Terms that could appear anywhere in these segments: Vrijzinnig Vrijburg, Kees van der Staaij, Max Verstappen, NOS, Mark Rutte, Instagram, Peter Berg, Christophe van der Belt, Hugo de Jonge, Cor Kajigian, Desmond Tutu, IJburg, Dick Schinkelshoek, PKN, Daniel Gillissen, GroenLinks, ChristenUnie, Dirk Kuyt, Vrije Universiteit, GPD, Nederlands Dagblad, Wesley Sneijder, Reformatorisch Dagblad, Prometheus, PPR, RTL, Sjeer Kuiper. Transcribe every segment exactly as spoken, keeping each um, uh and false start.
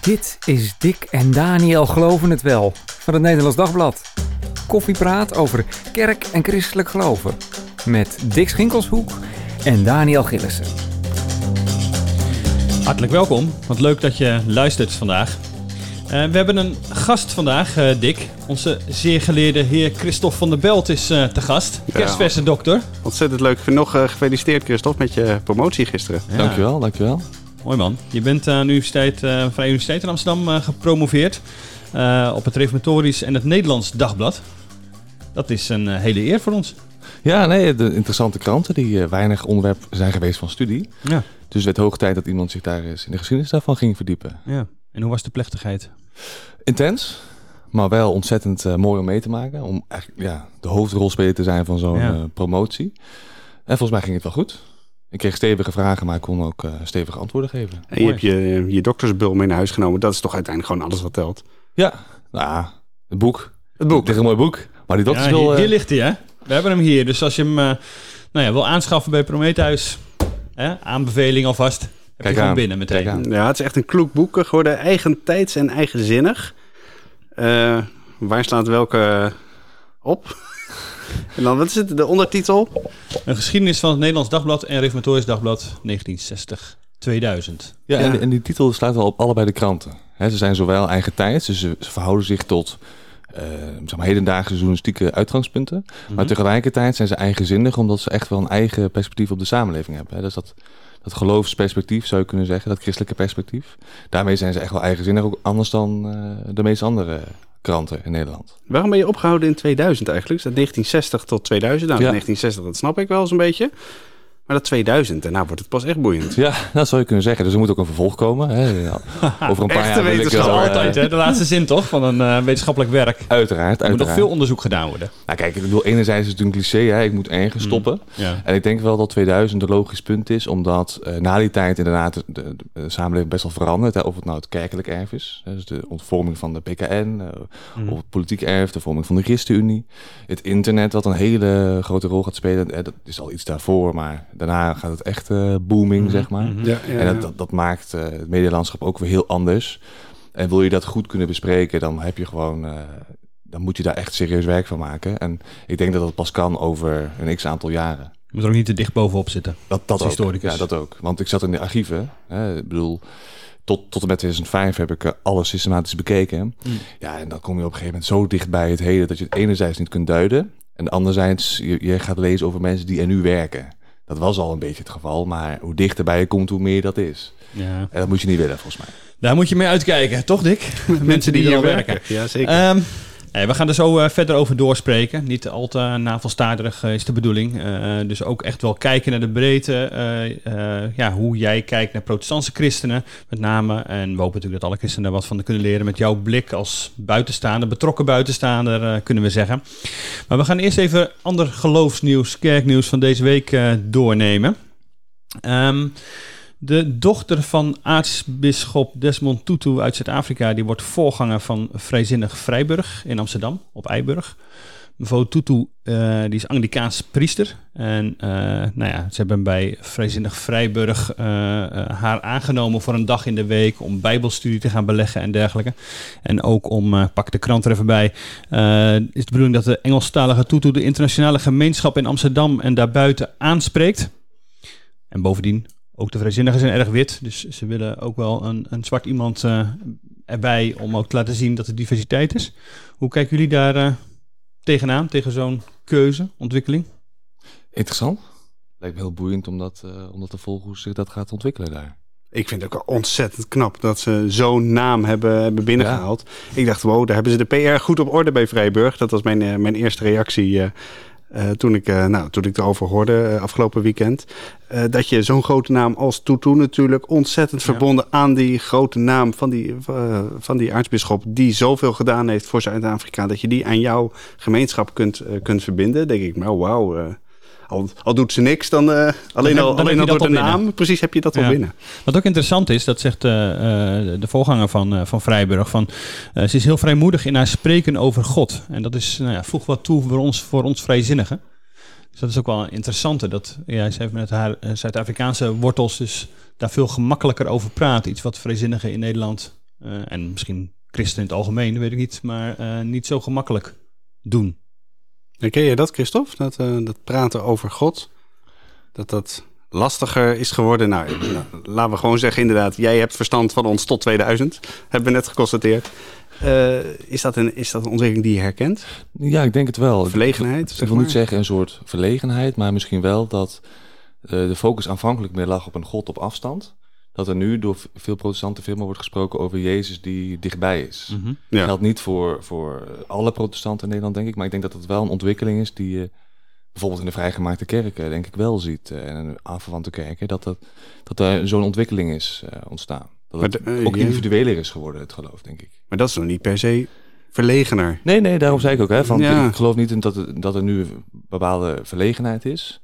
Dit is Dick en Daniel Geloven het Wel van het Nederlands Dagblad. Koffiepraat over kerk en christelijk geloven. Met Dick Schinkelshoek en Daniel Gillissen. Hartelijk welkom, wat leuk dat je luistert vandaag. Uh, we hebben een gast vandaag, uh, Dick. Onze zeer geleerde heer Christophe van der Belt is uh, te gast. Kerstverse dokter. Ontzettend leuk. Nog uh, gefeliciteerd, Christophe, met je promotie gisteren. Ja. Dankjewel, dankjewel. Mooi man. Je bent aan de Universiteit, uh, Vrije Universiteit in Amsterdam uh, gepromoveerd. Uh, op het Reformatorisch en het Nederlands Dagblad. Dat is een uh, hele eer voor ons. Ja, nee, de interessante kranten die uh, weinig onderwerp zijn geweest van studie. Ja. Dus het werd hoog tijd dat iemand zich daar eens in de geschiedenis daarvan ging verdiepen. Ja. En hoe was de plechtigheid? Intens, maar wel ontzettend uh, mooi om mee te maken. Om eigenlijk ja, de hoofdrolspeler te zijn van zo'n ja. uh, promotie. En volgens mij ging het wel goed. Ik kreeg stevige vragen, maar ik kon ook uh, stevige antwoorden geven. En je hebt je, je doktersbul mee naar huis genomen. Dat is toch uiteindelijk gewoon alles wat telt? Ja, nou, het boek. Het boek. Het is een mooi boek. Maar die doktersbul... Ja, hier, hier ligt hij, hè? We hebben hem hier. Dus als je hem uh, nou ja, wil aanschaffen bij Prometheus, hè? Aanbeveling alvast. Kijk aan. Binnen meteen. Ja, het is echt een kloek boek geworden. Eigentijds en eigenzinnig. Uh, waar staat welke op? En dan, wat is het? De ondertitel? Een geschiedenis van het Nederlands Dagblad en Reformatorisch Dagblad negentien zestig tot tweeduizend. Ja, ja. En, en die titel slaat wel op allebei de kranten. He, ze zijn zowel eigentijds, dus ze, ze verhouden zich tot uh, zeg maar, hedendaagse journalistieke uitgangspunten. Mm-hmm. Maar tegelijkertijd zijn ze eigenzinnig, omdat ze echt wel een eigen perspectief op de samenleving hebben. He, dus dat... Dat geloofsperspectief zou je kunnen zeggen, dat christelijke perspectief. Daarmee zijn ze echt wel eigenzinnig, ook anders dan uh, de meeste andere kranten in Nederland. Waarom ben je opgehouden in tweeduizend eigenlijk? Is dat negentien zestig tot tweeduizend? Nou, ja. negentien zestig, dat snap ik wel eens een beetje. Maar dat tweeduizend, daarna wordt het pas echt boeiend. Ja, dat zou je kunnen zeggen. Dus er moet ook een vervolg komen. Hè? Ja. Over een paar echte jaar wetenschap er, altijd, hè? De laatste zin toch van een uh, wetenschappelijk werk. Uiteraard. Er moet nog veel onderzoek gedaan worden. Nou kijk, ik bedoel, enerzijds is het een cliché. Hè? Ik moet ergens stoppen. Mm, ja. En ik denk wel dat tweeduizend een logisch punt is, omdat uh, na die tijd inderdaad de, de, de samenleving best wel verandert. Hè? Of het nou het kerkelijk erf is, hè? Dus de ontvorming van de P K N, uh, mm. of het politiek erf, de vorming van de ChristenUnie, het internet, wat een hele grote rol gaat spelen. Hè? Dat is al iets daarvoor, maar daarna gaat het echt uh, booming, mm-hmm. zeg maar. Mm-hmm. Ja, ja, ja. En dat, dat, dat maakt uh, het medialandschap ook weer heel anders. En wil je dat goed kunnen bespreken, dan heb je gewoon... Uh, dan moet je daar echt serieus werk van maken. En ik denk dat dat pas kan over een x-aantal jaren. Je moet er ook niet te dicht bovenop zitten. Dat, dat ook. Historicus. Ja, dat ook. Want ik zat in de archieven. Hè, ik bedoel, tot, tot en met tweeduizend vijf heb ik uh, alles systematisch bekeken. Mm. Ja, en dan kom je op een gegeven moment zo dicht bij het heden dat je het enerzijds niet kunt duiden. En anderzijds, je, je gaat lezen over mensen die er nu werken. Dat was al een beetje het geval, maar hoe dichterbij je komt, hoe meer dat is. Ja. En dat moet je niet willen, volgens mij. Daar moet je mee uitkijken, toch Dick? Mensen die, die hier werken. werken. Ja, zeker. Um, hey, we gaan er zo uh, verder over doorspreken. Niet al te navelstaardig uh, is de bedoeling. Uh, dus ook echt wel kijken naar de breedte. Uh, uh, ja, hoe jij kijkt naar protestantse christenen, met name. En we hopen natuurlijk dat alle christenen daar wat van kunnen leren. Met jouw blik als buitenstaander, betrokken buitenstaander, uh, kunnen we zeggen. Maar we gaan eerst even ander geloofsnieuws, kerknieuws van deze week uh, doornemen. Um, De dochter van aartsbisschop Desmond Tutu uit Zuid-Afrika, die wordt voorganger van Vrijzinnig Vrijburg in Amsterdam, op IJburg. Mevrouw Tutu uh, die is Anglicaans priester. En uh, nou ja, ze hebben bij Vrijzinnig Vrijburg uh, uh, haar aangenomen voor een dag in de week om bijbelstudie te gaan beleggen en dergelijke. En ook om, uh, pak de krant er even bij, uh, is de bedoeling dat de Engelstalige Tutu de internationale gemeenschap in Amsterdam en daarbuiten aanspreekt. En bovendien... Ook de vrijzinnigen zijn erg wit, dus ze willen ook wel een, een zwart iemand uh, erbij om ook te laten zien dat er diversiteit is. Hoe kijken jullie daar uh, tegenaan, tegen zo'n keuze, ontwikkeling? Interessant. Lijkt me heel boeiend om dat, uh, om dat te volgen hoe zich dat gaat ontwikkelen daar. Ik vind het ook ontzettend knap dat ze zo'n naam hebben, hebben binnengehaald. Ja. Ik dacht, wow, daar hebben ze de P R goed op orde bij Vrijburg. Dat was mijn, uh, mijn eerste reactie uh, Uh, toen, ik, uh, nou, toen ik erover hoorde uh, afgelopen weekend. Uh, dat je zo'n grote naam als Tutu natuurlijk ontzettend ja. verbonden aan die grote naam van die, uh, van die aartsbisschop die zoveel gedaan heeft voor Zuid-Afrika. Dat je die aan jouw gemeenschap kunt, uh, kunt verbinden. Denk ik, nou wauw. Uh, al, al doet ze niks, dan uh, alleen dan, al, dan alleen al door de naam. Binnen. Precies, heb je dat ja. al binnen. Wat ook interessant is, dat zegt uh, de voorganger van, uh, van Vrijburg. Van, uh, ze is heel vrijmoedig in haar spreken over God. En dat is, nou ja, voeg wat toe voor ons, voor ons vrijzinnigen. Dus dat is ook wel een interessante. Dat, ja, ze heeft met haar uh, Zuid-Afrikaanse wortels dus daar veel gemakkelijker over praat. Iets wat vrijzinnigen in Nederland Uh, en misschien christenen in het algemeen, weet ik niet, maar uh, niet zo gemakkelijk doen. En ken je dat, Christophe? Dat, uh, dat praten over God, dat dat lastiger is geworden? Nou, nou, laten we gewoon zeggen inderdaad, jij hebt verstand van ons tot tweeduizend, hebben we net geconstateerd. Uh, is, dat een, is dat een ontwikkeling die je herkent? Ja, ik denk het wel. Verlegenheid? Ik, ik wil niet zeggen een soort verlegenheid, maar misschien wel dat uh, de focus aanvankelijk meer lag op een God op afstand. Dat er nu door veel protestanten veel meer wordt gesproken over Jezus die dichtbij is. Mm-hmm. Ja. Dat geldt niet voor, voor alle protestanten in Nederland, denk ik. Maar ik denk dat het wel een ontwikkeling is die je bijvoorbeeld in de vrijgemaakte kerken, denk ik, wel ziet. En aanverwante kerken, dat, dat, dat er zo'n ontwikkeling is uh, ontstaan. Dat het maar de, uh, ook individueler is geworden, het geloof, denk ik. Maar dat is nog niet per se verlegener. Nee, nee, daarom zei ik ook. Hè, van, ja. Ik geloof niet dat er, dat er nu een bepaalde verlegenheid is.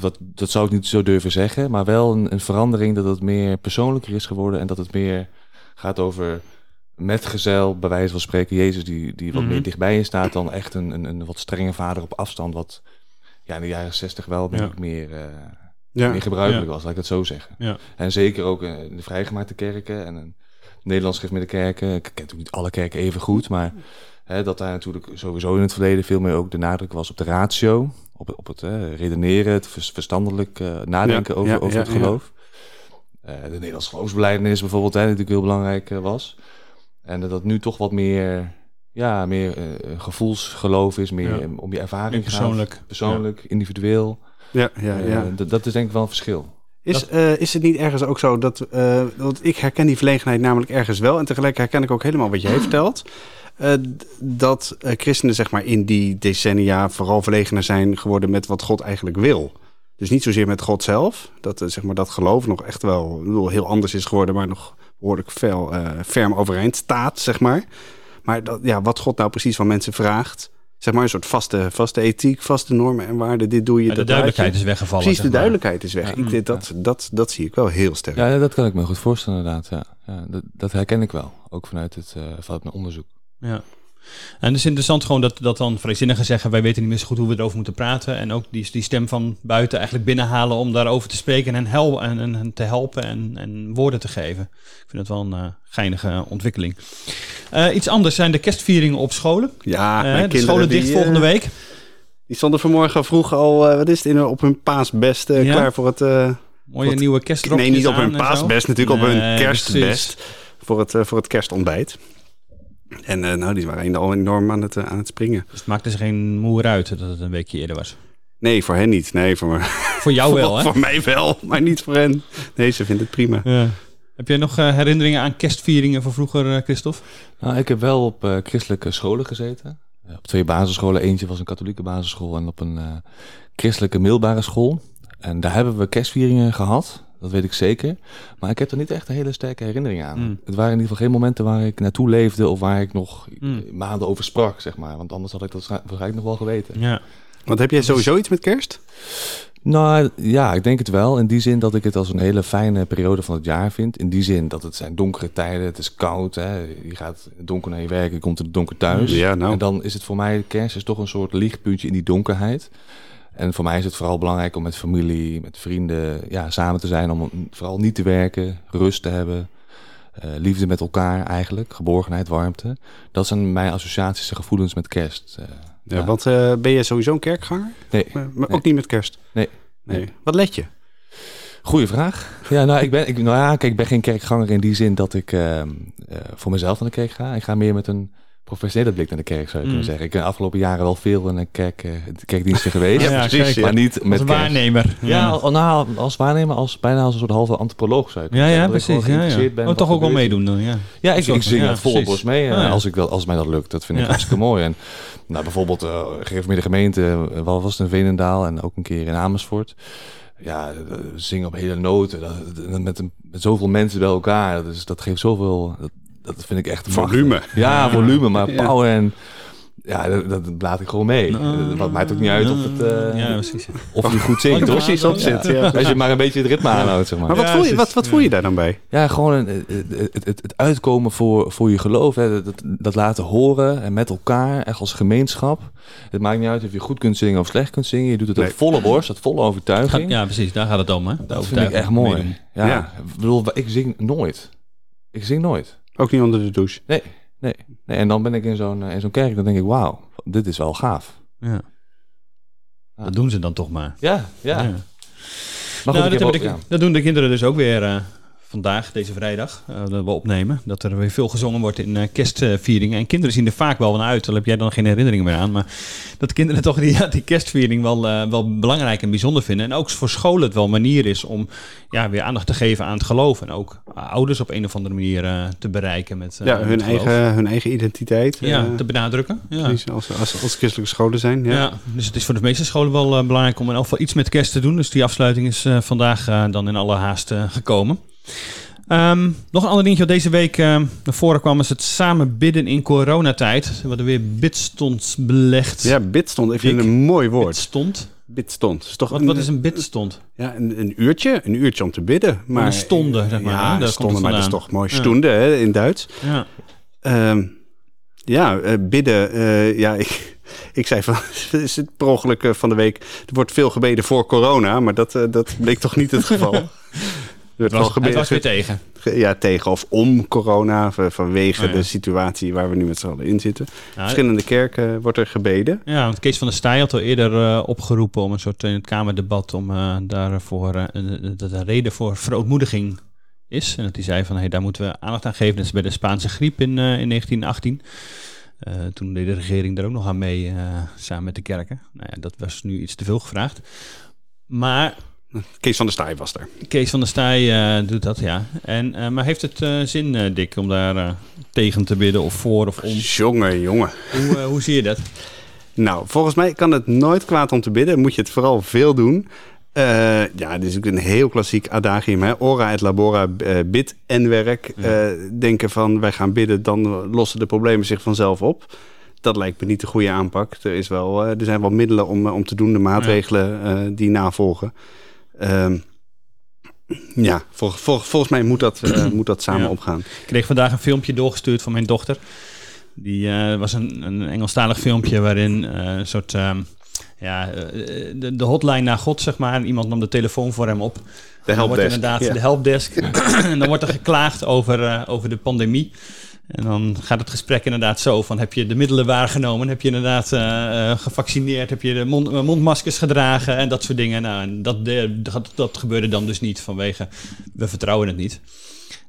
Dat, dat zou ik niet zo durven zeggen. Maar wel een, een verandering dat het meer persoonlijker is geworden. En dat het meer gaat over metgezel, bij wijze van spreken. Jezus die, die wat mm-hmm. meer dichtbij je staat dan echt een, een, een wat strenge vader op afstand. Wat ja, in de jaren zestig wel ben ja. ik meer... Uh, Ja, meer gebruikelijk ja. was, laat ik dat zo zeggen. Ja. En zeker ook in de vrijgemaakte kerken en een Nederlands Christmiddenkerken. Ik ken natuurlijk niet alle kerken even goed, maar hè, dat daar natuurlijk sowieso in het verleden veel meer ook de nadruk was op de ratio, op het, op het hè, redeneren, het verstandelijk uh, nadenken ja, over, ja, over ja, het geloof. Ja. Uh, de Nederlandse geloofsbelijdenis bijvoorbeeld, hè, die natuurlijk heel belangrijk uh, was. En dat dat nu toch wat meer, ja, meer uh, gevoelsgeloof is, meer ja. om je ervaring gaat. Persoonlijk. Persoonlijk, ja. individueel. Ja, ja, ja. Uh, d- dat is denk ik wel een verschil. Is, dat... uh, is het niet ergens ook zo dat... Uh, want ik herken die verlegenheid namelijk ergens wel... en tegelijk herken ik ook helemaal wat jij vertelt... Uh, d- dat uh, christenen zeg maar in die decennia... vooral verlegener zijn geworden met wat God eigenlijk wil. Dus niet zozeer met God zelf. Dat uh, zeg maar dat geloof nog echt wel ik bedoel, heel anders is geworden... maar nog behoorlijk fel, uh, ferm overeind staat, zeg maar. Maar dat, ja, wat God nou precies van mensen vraagt... Zeg maar een soort vaste, vaste ethiek, vaste normen en waarden. Dit doe je. Ja, de duidelijkheid is weggevallen. Precies, de duidelijkheid is weg. Ja, ik, dit, dat, ja. dat, dat, dat zie ik wel heel sterk. Ja, dat kan ik me goed voorstellen inderdaad. Ja. Ja, dat, dat herken ik wel, ook vanuit, het, uh, vanuit mijn onderzoek. Ja. En het is interessant gewoon dat, dat dan vrijzinnigen zeggen... wij weten niet meer zo goed hoe we erover moeten praten. En ook die, die stem van buiten eigenlijk binnenhalen om daarover te spreken... en, hel- en, en, en te helpen en, en woorden te geven. Ik vind dat wel een uh, geinige ontwikkeling. Uh, iets anders zijn de kerstvieringen op scholen. Ja, uh, de scholen dicht die, volgende week. Die stonden vanmorgen vroeg al, uh, wat is het, in, op hun paasbest uh, ja. klaar voor het... Uh, Mooie voor nieuwe kerstrokjes. Nee, niet op hun paasbest, natuurlijk nee, op hun kerstbest. Voor het, uh, voor het kerstontbijt. En uh, nou, die waren al enorm aan het, uh, aan het springen. Dus het maakte ze geen moer uit dat het een weekje eerder was? Nee, voor hen niet. Nee, voor, me... voor jou wel, hè? Voor mij wel, maar niet voor hen. Nee, ze vinden het prima. Ja. Heb jij nog uh, herinneringen aan kerstvieringen van vroeger, uh, Christophe? Nou, ik heb wel op uh, christelijke scholen gezeten. Uh, op twee basisscholen. Eentje was een katholieke basisschool en op een uh, christelijke middelbare school. En daar hebben we kerstvieringen gehad. Dat weet ik zeker. Maar ik heb er niet echt een hele sterke herinnering aan. Mm. Het waren in ieder geval geen momenten waar ik naartoe leefde... of waar ik nog mm. maanden over sprak, zeg maar. Want anders had ik dat waarschijnlijk nog wel geweten. Ja. Want heb jij sowieso iets met kerst? Nou ja, ik denk het wel. In die zin dat ik het als een hele fijne periode van het jaar vind. In die zin dat het zijn donkere tijden, het is koud. Hè? Je gaat donker naar je werk, je komt in het donker thuis. Ja, nou. En dan is het voor mij, kerst is toch een soort lichtpuntje in die donkerheid... En voor mij is het vooral belangrijk om met familie, met vrienden ja, samen te zijn. Om vooral niet te werken, rust te hebben. Uh, liefde met elkaar eigenlijk, geborgenheid, warmte. Dat zijn mijn associaties en gevoelens met kerst. Uh, ja, ja. Want uh, ben je sowieso een kerkganger? Nee. Maar, maar nee. Ook niet met kerst? Nee. nee. nee. Wat let je? Goeie vraag. Ja, nou, ik ben, ik, nou ja, kijk, ik ben geen kerkganger in die zin dat ik uh, uh, voor mezelf naar de kerk ga. Ik ga meer met een... professionele blik naar de kerk, zou je mm. kunnen zeggen. Ik ben de afgelopen jaren wel veel in de kerk, kerkdiensten geweest. Ja, ja, precies. Ja. Maar niet met kerk. Als waarnemer. Ja, ja. Al, nou, als waarnemer, als, bijna als een soort halve antropoloog, zou je kunnen ja, zeggen. Ja, precies. Ja, ja. Ben, oh, toch ook wel meedoen dan, ja. Ja, ik, ik zing ja, het volle bos mee. Ja, ja. Als, ik dat, als mij dat lukt, dat vind ik ja. hartstikke mooi. En, nou, bijvoorbeeld, uh, geef me de gemeente, uh, wat was het, in Veenendaal en ook een keer in Amersfoort. Ja, zingen op hele noten. Dat, dat, met, een, met zoveel mensen bij elkaar. Dus dat geeft zoveel... Dat, Dat vind ik echt volume. Machtig. Ja, volume, maar ja. power en... Ja, dat, dat laat ik gewoon mee. Dat no, maakt ook niet uit of het... Uh, ja, precies. Of je goed zingt, hoor. Precies op zit. Ja. Ja. Als je maar een beetje het ritme aanhoudt, zeg maar. Maar wat, ja, voel, je, wat, wat voel je daar dan bij? Ja, gewoon een, het, het, het uitkomen voor, voor je geloof. Hè. Dat, dat laten horen en met elkaar, echt als gemeenschap. Het maakt niet uit of je goed kunt zingen of slecht kunt zingen. Je doet het nee. op volle borst, dat volle overtuiging. Gaat, ja, precies. Daar gaat het om, hè. Dat vind ik echt mooi. Ja, ja. Ik bedoel, ik zing nooit. Ik zing nooit. Ook niet onder de douche? Nee, nee. nee. En dan ben ik in zo'n, in zo'n kerk, dan denk ik, wauw, dit is wel gaaf. Ja. Ah. Dat doen ze dan toch maar. Ja, ja. ja. Maar goed, nou, dat, ook, de, ja. dat doen de kinderen dus ook weer uh, vandaag, deze vrijdag, uh, dat we opnemen. Dat er weer veel gezongen wordt in uh, kerstvieringen. En kinderen zien er vaak wel van uit. Daar heb jij dan geen herinneringen meer aan. Maar dat kinderen toch die, die kerstviering wel, uh, wel belangrijk en bijzonder vinden. En ook voor scholen het wel een manier is om ja, weer aandacht te geven aan het geloof. En ook uh, ouders op een of andere manier uh, te bereiken met uh, ja, hun, met eigen, hun eigen identiteit. Ja, uh, te benadrukken. Ja. Precies, als, als, als christelijke scholen zijn. Ja. ja, dus het is voor de meeste scholen wel uh, belangrijk om in elk geval iets met kerst te doen. Dus die afsluiting is uh, vandaag uh, dan in alle haast uh, gekomen. Um, nog een ander dingetje wat deze week uh, naar voren kwam is het samen bidden in coronatijd. We hadden weer bidstond belegd. Ja, bidstond. Ik vind het een mooi woord. Bidstond? Bidstond. Is toch wat, een, wat is een bidstond? Ja, een, een uurtje. Een uurtje om te bidden. Maar een stonde, zeg maar. Ja, daar stonde, komt maar dat is toch mooi. Ja. Stunde, hè, in Duits. Ja, um, ja uh, bidden. Uh, ja, ik... Ik zei van, is het per ongeluk van de week... Er wordt veel gebeden voor corona, maar dat, dat bleek toch niet het geval. Er werd was, wel gebeden, het was weer tegen. Ja, tegen of om corona, vanwege oh, ja. de situatie waar we nu met z'n allen in zitten. Ja, verschillende kerken wordt er gebeden. Ja, want Kees van der Staaij had al eerder uh, opgeroepen om een soort in het Kamerdebat... om uh, daarvoor uh, dat een reden voor verootmoediging is. En dat hij zei van, hey, daar moeten we aandacht aan geven. Dat is bij de Spaanse griep in, uh, in negentien achttien... Uh, toen deed de regering daar ook nog aan mee, uh, samen met de kerken. Nou ja, dat was nu iets te veel gevraagd. Maar... Kees van der Staaij was daar. Kees van der Staaij uh, doet dat, ja. En, uh, maar heeft het uh, zin, uh, Dick, om daar uh, tegen te bidden of voor of om? Jongen, jongen. Hoe, uh, hoe zie je dat? Nou, volgens mij kan het nooit kwaad om te bidden. Moet je het vooral veel doen. Uh, ja, dit is ook een heel klassiek adagium. Hè? Ora et labora, uh, bid en werk. Uh, denken van, wij gaan bidden, dan lossen de problemen zich vanzelf op. Dat lijkt me niet de goede aanpak. Er, is wel, uh, er zijn wel middelen om, om te doen, de maatregelen uh, die navolgen. Uh, ja, vol, vol, volgens mij moet dat, uh, moet dat samen ja. opgaan. Ik kreeg vandaag een filmpje doorgestuurd van mijn dochter. Die uh, was een, een Engelstalig filmpje waarin uh, een soort... Uh, Ja, de, de hotline naar God, zeg maar. Iemand nam de telefoon voor hem op. De helpdesk. Inderdaad, ja. de helpdesk. En dan wordt er geklaagd over, uh, over de pandemie. En dan gaat het gesprek inderdaad zo van... heb je de middelen waargenomen? Heb je inderdaad uh, uh, gevaccineerd? Heb je de mond, uh, mondmaskers gedragen? En dat soort dingen. Nou, en dat, de, dat, dat gebeurde dan dus niet vanwege... we vertrouwen het niet.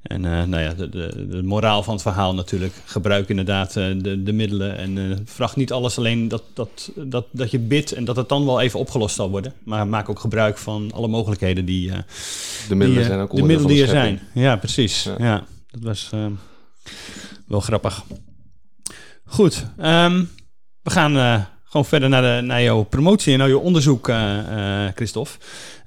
En uh, nou ja, de, de, de moraal van het verhaal natuurlijk. Gebruik inderdaad uh, de, de middelen. En uh, vraag niet alles alleen dat, dat, dat, dat je bidt... en dat het dan wel even opgelost zal worden. Maar maak ook gebruik van alle mogelijkheden die... Uh, de middelen die, uh, zijn ook onderdeel de middelen van de die er zijn. Ja, precies. Ja. ja dat was... Uh, wel grappig. Goed, um, we gaan uh, gewoon verder naar, de, naar jouw promotie en naar jouw onderzoek, uh, uh, Christophe.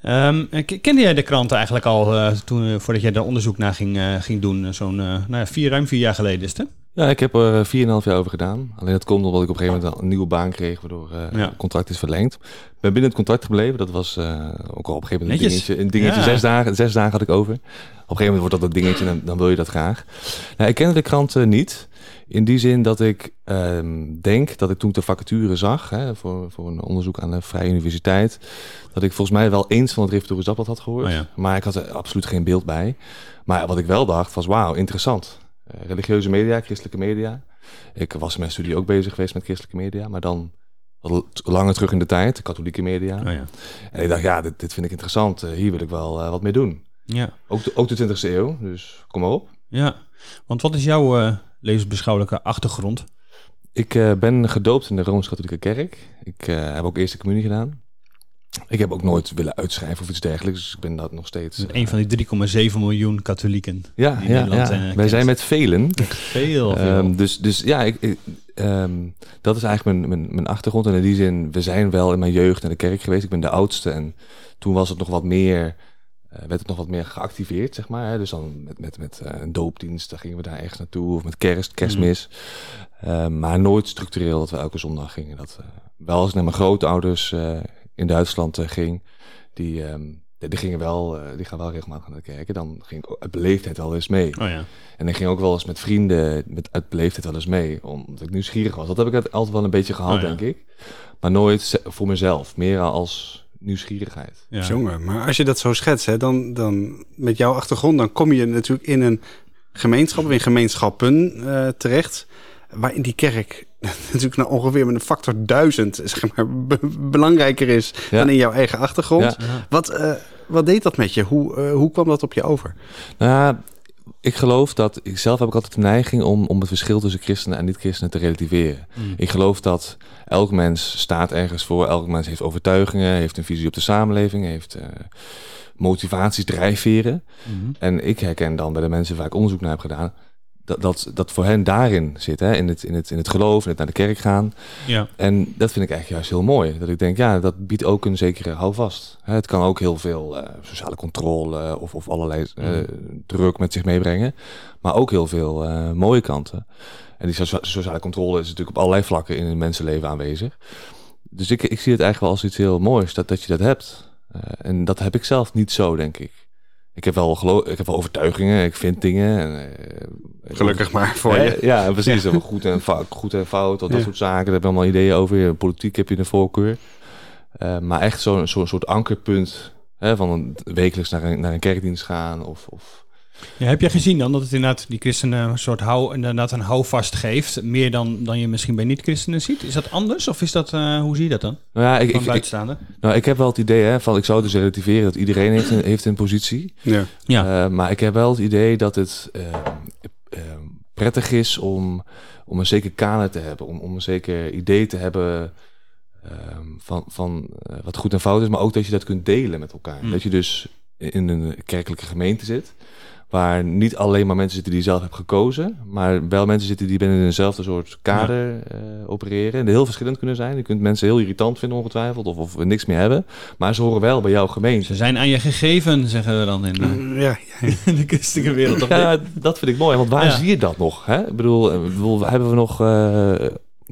Um, kende jij de krant eigenlijk al uh, toen, uh, voordat jij daar onderzoek naar ging, uh, ging doen? Zo'n, uh, nou ja, vier, ruim vier jaar geleden is het, hè? Ja, ik heb er vier en een half jaar over gedaan. Alleen dat komt omdat ik op een gegeven moment een nieuwe baan kreeg, waardoor uh, ja. het contract is verlengd. Ik ben binnen het contract gebleven. Dat was uh, ook al op een gegeven moment een dingetje. Een dingetje ja. zes, dagen, zes dagen had ik over. Op een gegeven moment wordt dat een dingetje en dan, dan wil je dat graag. Nou, ik kende de krant uh, niet. In die zin dat ik uh, denk dat ik toen ik de vacature zag... Hè, voor, voor een onderzoek aan de Vrije Universiteit... dat ik volgens mij wel eens van het Reformatorisch Dagblad had gehoord. Oh ja. Maar ik had er absoluut geen beeld bij. Maar wat ik wel dacht was, wauw, interessant... religieuze media, christelijke media. Ik was in mijn studie ook bezig geweest met christelijke media, maar dan wat langer terug in de tijd, de katholieke media. Oh ja. En ik dacht, ja, dit, dit vind ik interessant. Hier wil ik wel uh, wat mee doen. Ja. Ook, de, ook de twintigste eeuw, dus kom maar op. Ja, want wat is jouw uh, levensbeschouwelijke achtergrond? Ik uh, ben gedoopt in de Rooms-Katholieke Kerk. Ik uh, heb ook eerste communie gedaan. Ik heb ook nooit willen uitschrijven of iets dergelijks. Dus ik ben dat nog steeds... Dus een uh, van die drie komma zeven miljoen katholieken. Ja, in ja, Nederland, ja. Uh, wij zijn met velen. Veel, veel. Um, dus, dus ja, ik, ik, um, dat is eigenlijk mijn, mijn, mijn achtergrond. En in die zin, we zijn wel in mijn jeugd naar de kerk geweest. Ik ben de oudste en toen was het nog wat meer... Uh, werd het nog wat meer geactiveerd, zeg maar. Hè? Dus dan met, met, met uh, een doopdienst, daar gingen we daar ergens naartoe. Of met kerst, kerstmis. Mm. Uh, maar nooit structureel dat we elke zondag gingen. Dat, uh, wel eens naar mijn grootouders... Uh, in Duitsland uh, ging, die, um, die gingen wel, uh, die gaan wel regelmatig naar de kerken. Dan ging ik uit beleefdheid wel eens mee. Oh ja. En ik ging ook wel eens met vrienden met uit beleefdheid wel eens mee, omdat ik nieuwsgierig was. Dat heb ik altijd wel een beetje gehad, oh ja. denk ik. Maar nooit voor mezelf, meer als nieuwsgierigheid. Ja. Jongen, maar als je dat zo schetst, hè, dan, dan met jouw achtergrond, dan kom je natuurlijk in een gemeenschappen, in gemeenschappen uh, terecht, waarin die kerk natuurlijk nou ongeveer met een factor duizend zeg maar, be- belangrijker is ja. dan in jouw eigen achtergrond. Ja. Wat, uh, wat deed dat met je? Hoe, uh, hoe kwam dat op je over? Nou, ik geloof dat, ik zelf heb ik altijd de neiging om, om het verschil tussen christenen en niet-christenen te relativeren. Mm. Ik geloof dat elk mens staat ergens voor, elk mens heeft overtuigingen, heeft een visie op de samenleving, heeft... Uh, motivaties, drijfveren. Mm-hmm. En ik herken dan bij de mensen waar ik onderzoek naar heb gedaan... dat, dat, dat voor hen daarin zit, hè? In, het, in, het, in het geloof, in het naar de kerk gaan. Ja. En dat vind ik eigenlijk juist heel mooi. Dat ik denk, ja, dat biedt ook een zekere houvast. Het kan ook heel veel uh, sociale controle of, of allerlei uh, mm. druk met zich meebrengen. Maar ook heel veel uh, mooie kanten. En die so- sociale controle is natuurlijk op allerlei vlakken in het mensenleven aanwezig. Dus ik, ik zie het eigenlijk wel als iets heel moois, dat, dat je dat hebt... Uh, en dat heb ik zelf niet zo, denk ik. Ik heb wel, gelo- ik heb wel overtuigingen, ik vind dingen. En, uh, Gelukkig over... maar voor ja, je. Ja, precies. Ja. Goed, en fa- goed en fout, al dat ja. soort zaken. Daar heb je allemaal ideeën over. In politiek heb je een voorkeur. Uh, maar echt zo'n, zo'n soort ankerpunt... Hè, van een, wekelijks naar een, naar een kerkdienst gaan of... of... Ja, heb jij gezien dan dat het inderdaad die christenen een soort hou, inderdaad een houvast geeft, meer dan, dan je misschien bij niet-christenen ziet? Is dat anders of is dat, uh, hoe zie je dat dan? Nou ja, ik, van buitenstaande? Ik, nou, ik heb wel het idee, hè, van ik zou dus relativeren dat iedereen heeft een, heeft een positie. Ja. Ja. Uh, maar ik heb wel het idee dat het uh, uh, prettig is om, om een zeker kader te hebben, om, om een zeker idee te hebben uh, van, van uh, wat goed en fout is, maar ook dat je dat kunt delen met elkaar. Mm. Dat je dus in een kerkelijke gemeente zit, waar niet alleen maar mensen zitten die zelf hebben gekozen, maar wel mensen zitten die binnen eenzelfde soort kader ja. uh, opereren. En die heel verschillend kunnen zijn. Je kunt mensen heel irritant vinden ongetwijfeld of, of niks meer hebben. Maar ze horen wel bij jouw gemeente. Ze zijn aan je gegeven, zeggen we dan in de, ja, ja. in de christelijke wereld. Toch? Ja, dat vind ik mooi. Want waar ja. zie je dat nog? Hè? Ik bedoel, bedoel, hebben we nog... Uh,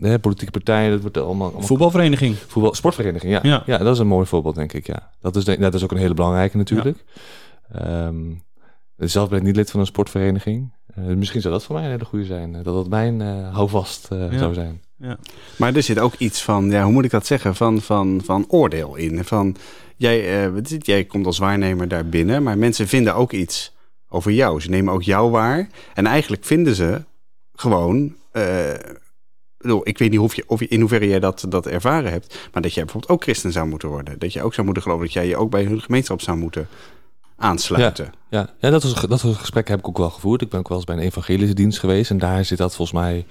Hè, politieke partijen, dat wordt allemaal, allemaal... Voetbalvereniging. Voetbal, sportvereniging, ja. ja. Ja, dat is een mooi voorbeeld, denk ik, ja. Dat is, dat is ook een hele belangrijke natuurlijk. Ja. Um, zelf ben ik niet lid van een sportvereniging. Uh, misschien zou dat voor mij een hele goede zijn. Dat dat mijn uh, houvast uh, ja. zou zijn. Ja. Maar er zit ook iets van, ja, hoe moet ik dat zeggen, van, van, van oordeel in. Van, jij, uh, jij komt als waarnemer daar binnen, maar mensen vinden ook iets over jou. Ze nemen ook jou waar. En eigenlijk vinden ze gewoon... Uh, Ik weet niet of je, of je, in hoeverre jij dat, dat ervaren hebt, maar dat jij bijvoorbeeld ook christen zou moeten worden. Dat je ook zou moeten geloven, dat jij je ook bij hun gemeenschap zou moeten aansluiten. Ja, ja. ja dat, was, dat soort gesprekken heb ik ook wel gevoerd. Ik ben ook wel eens bij een evangelische dienst geweest en daar zit dat volgens mij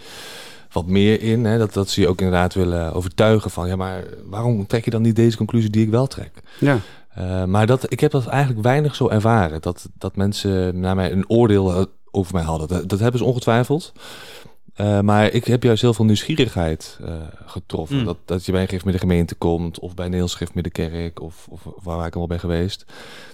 wat meer in. Hè? Dat, dat ze je ook inderdaad willen overtuigen van, ja, maar waarom trek je dan niet deze conclusie die ik wel trek? Ja. Uh, maar dat, ik heb dat eigenlijk weinig zo ervaren, dat, dat mensen naar mij een oordeel over mij hadden. Dat, dat hebben ze ongetwijfeld. Uh, maar ik heb juist heel veel nieuwsgierigheid uh, getroffen. Mm. Dat, dat je bij een Gift met de Gemeente komt, of bij een heel Gift met de Kerk, of, of waar ik allemaal ben geweest.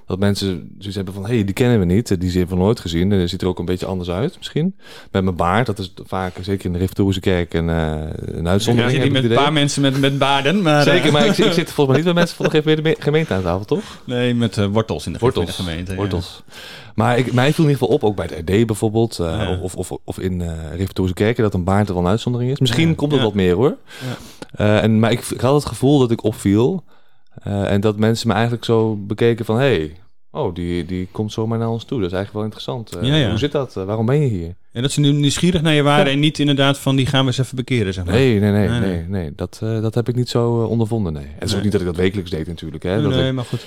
Dat mensen zoiets hebben van, hé, hey, die kennen we niet, die zijn we nooit gezien. En ziet er ook een beetje anders uit misschien. Met mijn baard, dat is vaak, zeker in de Reformatorische Kerk, een, uh, een uitzondering. Ja, je niet met een paar mensen met, met baarden. Maar, zeker, uh... maar ik, ik zit volgens mij niet met mensen van de Gift met de Gemeente aan tafel, toch? Nee, met uh, wortels in de Gift met de Gemeente. Wortels. Ja. Maar ik, mij viel in ieder geval op, ook bij het R D bijvoorbeeld, uh, ja. of, of, of in uh, Reformatorische Kerken, dat een baard wel een uitzondering is. Misschien ja. komt het ja. wat meer hoor. Ja. Uh, en, maar ik, ik had het gevoel dat ik opviel. Uh, en dat mensen me eigenlijk zo bekeken van... hé, hey, oh, die, die komt zomaar naar ons toe. Dat is eigenlijk wel interessant. Uh, ja, ja. Hoe zit dat? Uh, waarom ben je hier? En dat ze nu nieuwsgierig naar je waren... Ja. en niet inderdaad van, die gaan we eens even bekeren, zeg maar. Nee, nee, nee. nee, nee. nee, nee. Dat, uh, dat heb ik niet zo uh, ondervonden, nee. En het is nee. ook niet dat ik dat wekelijks deed natuurlijk. Hè, nee, dat nee ik, maar goed.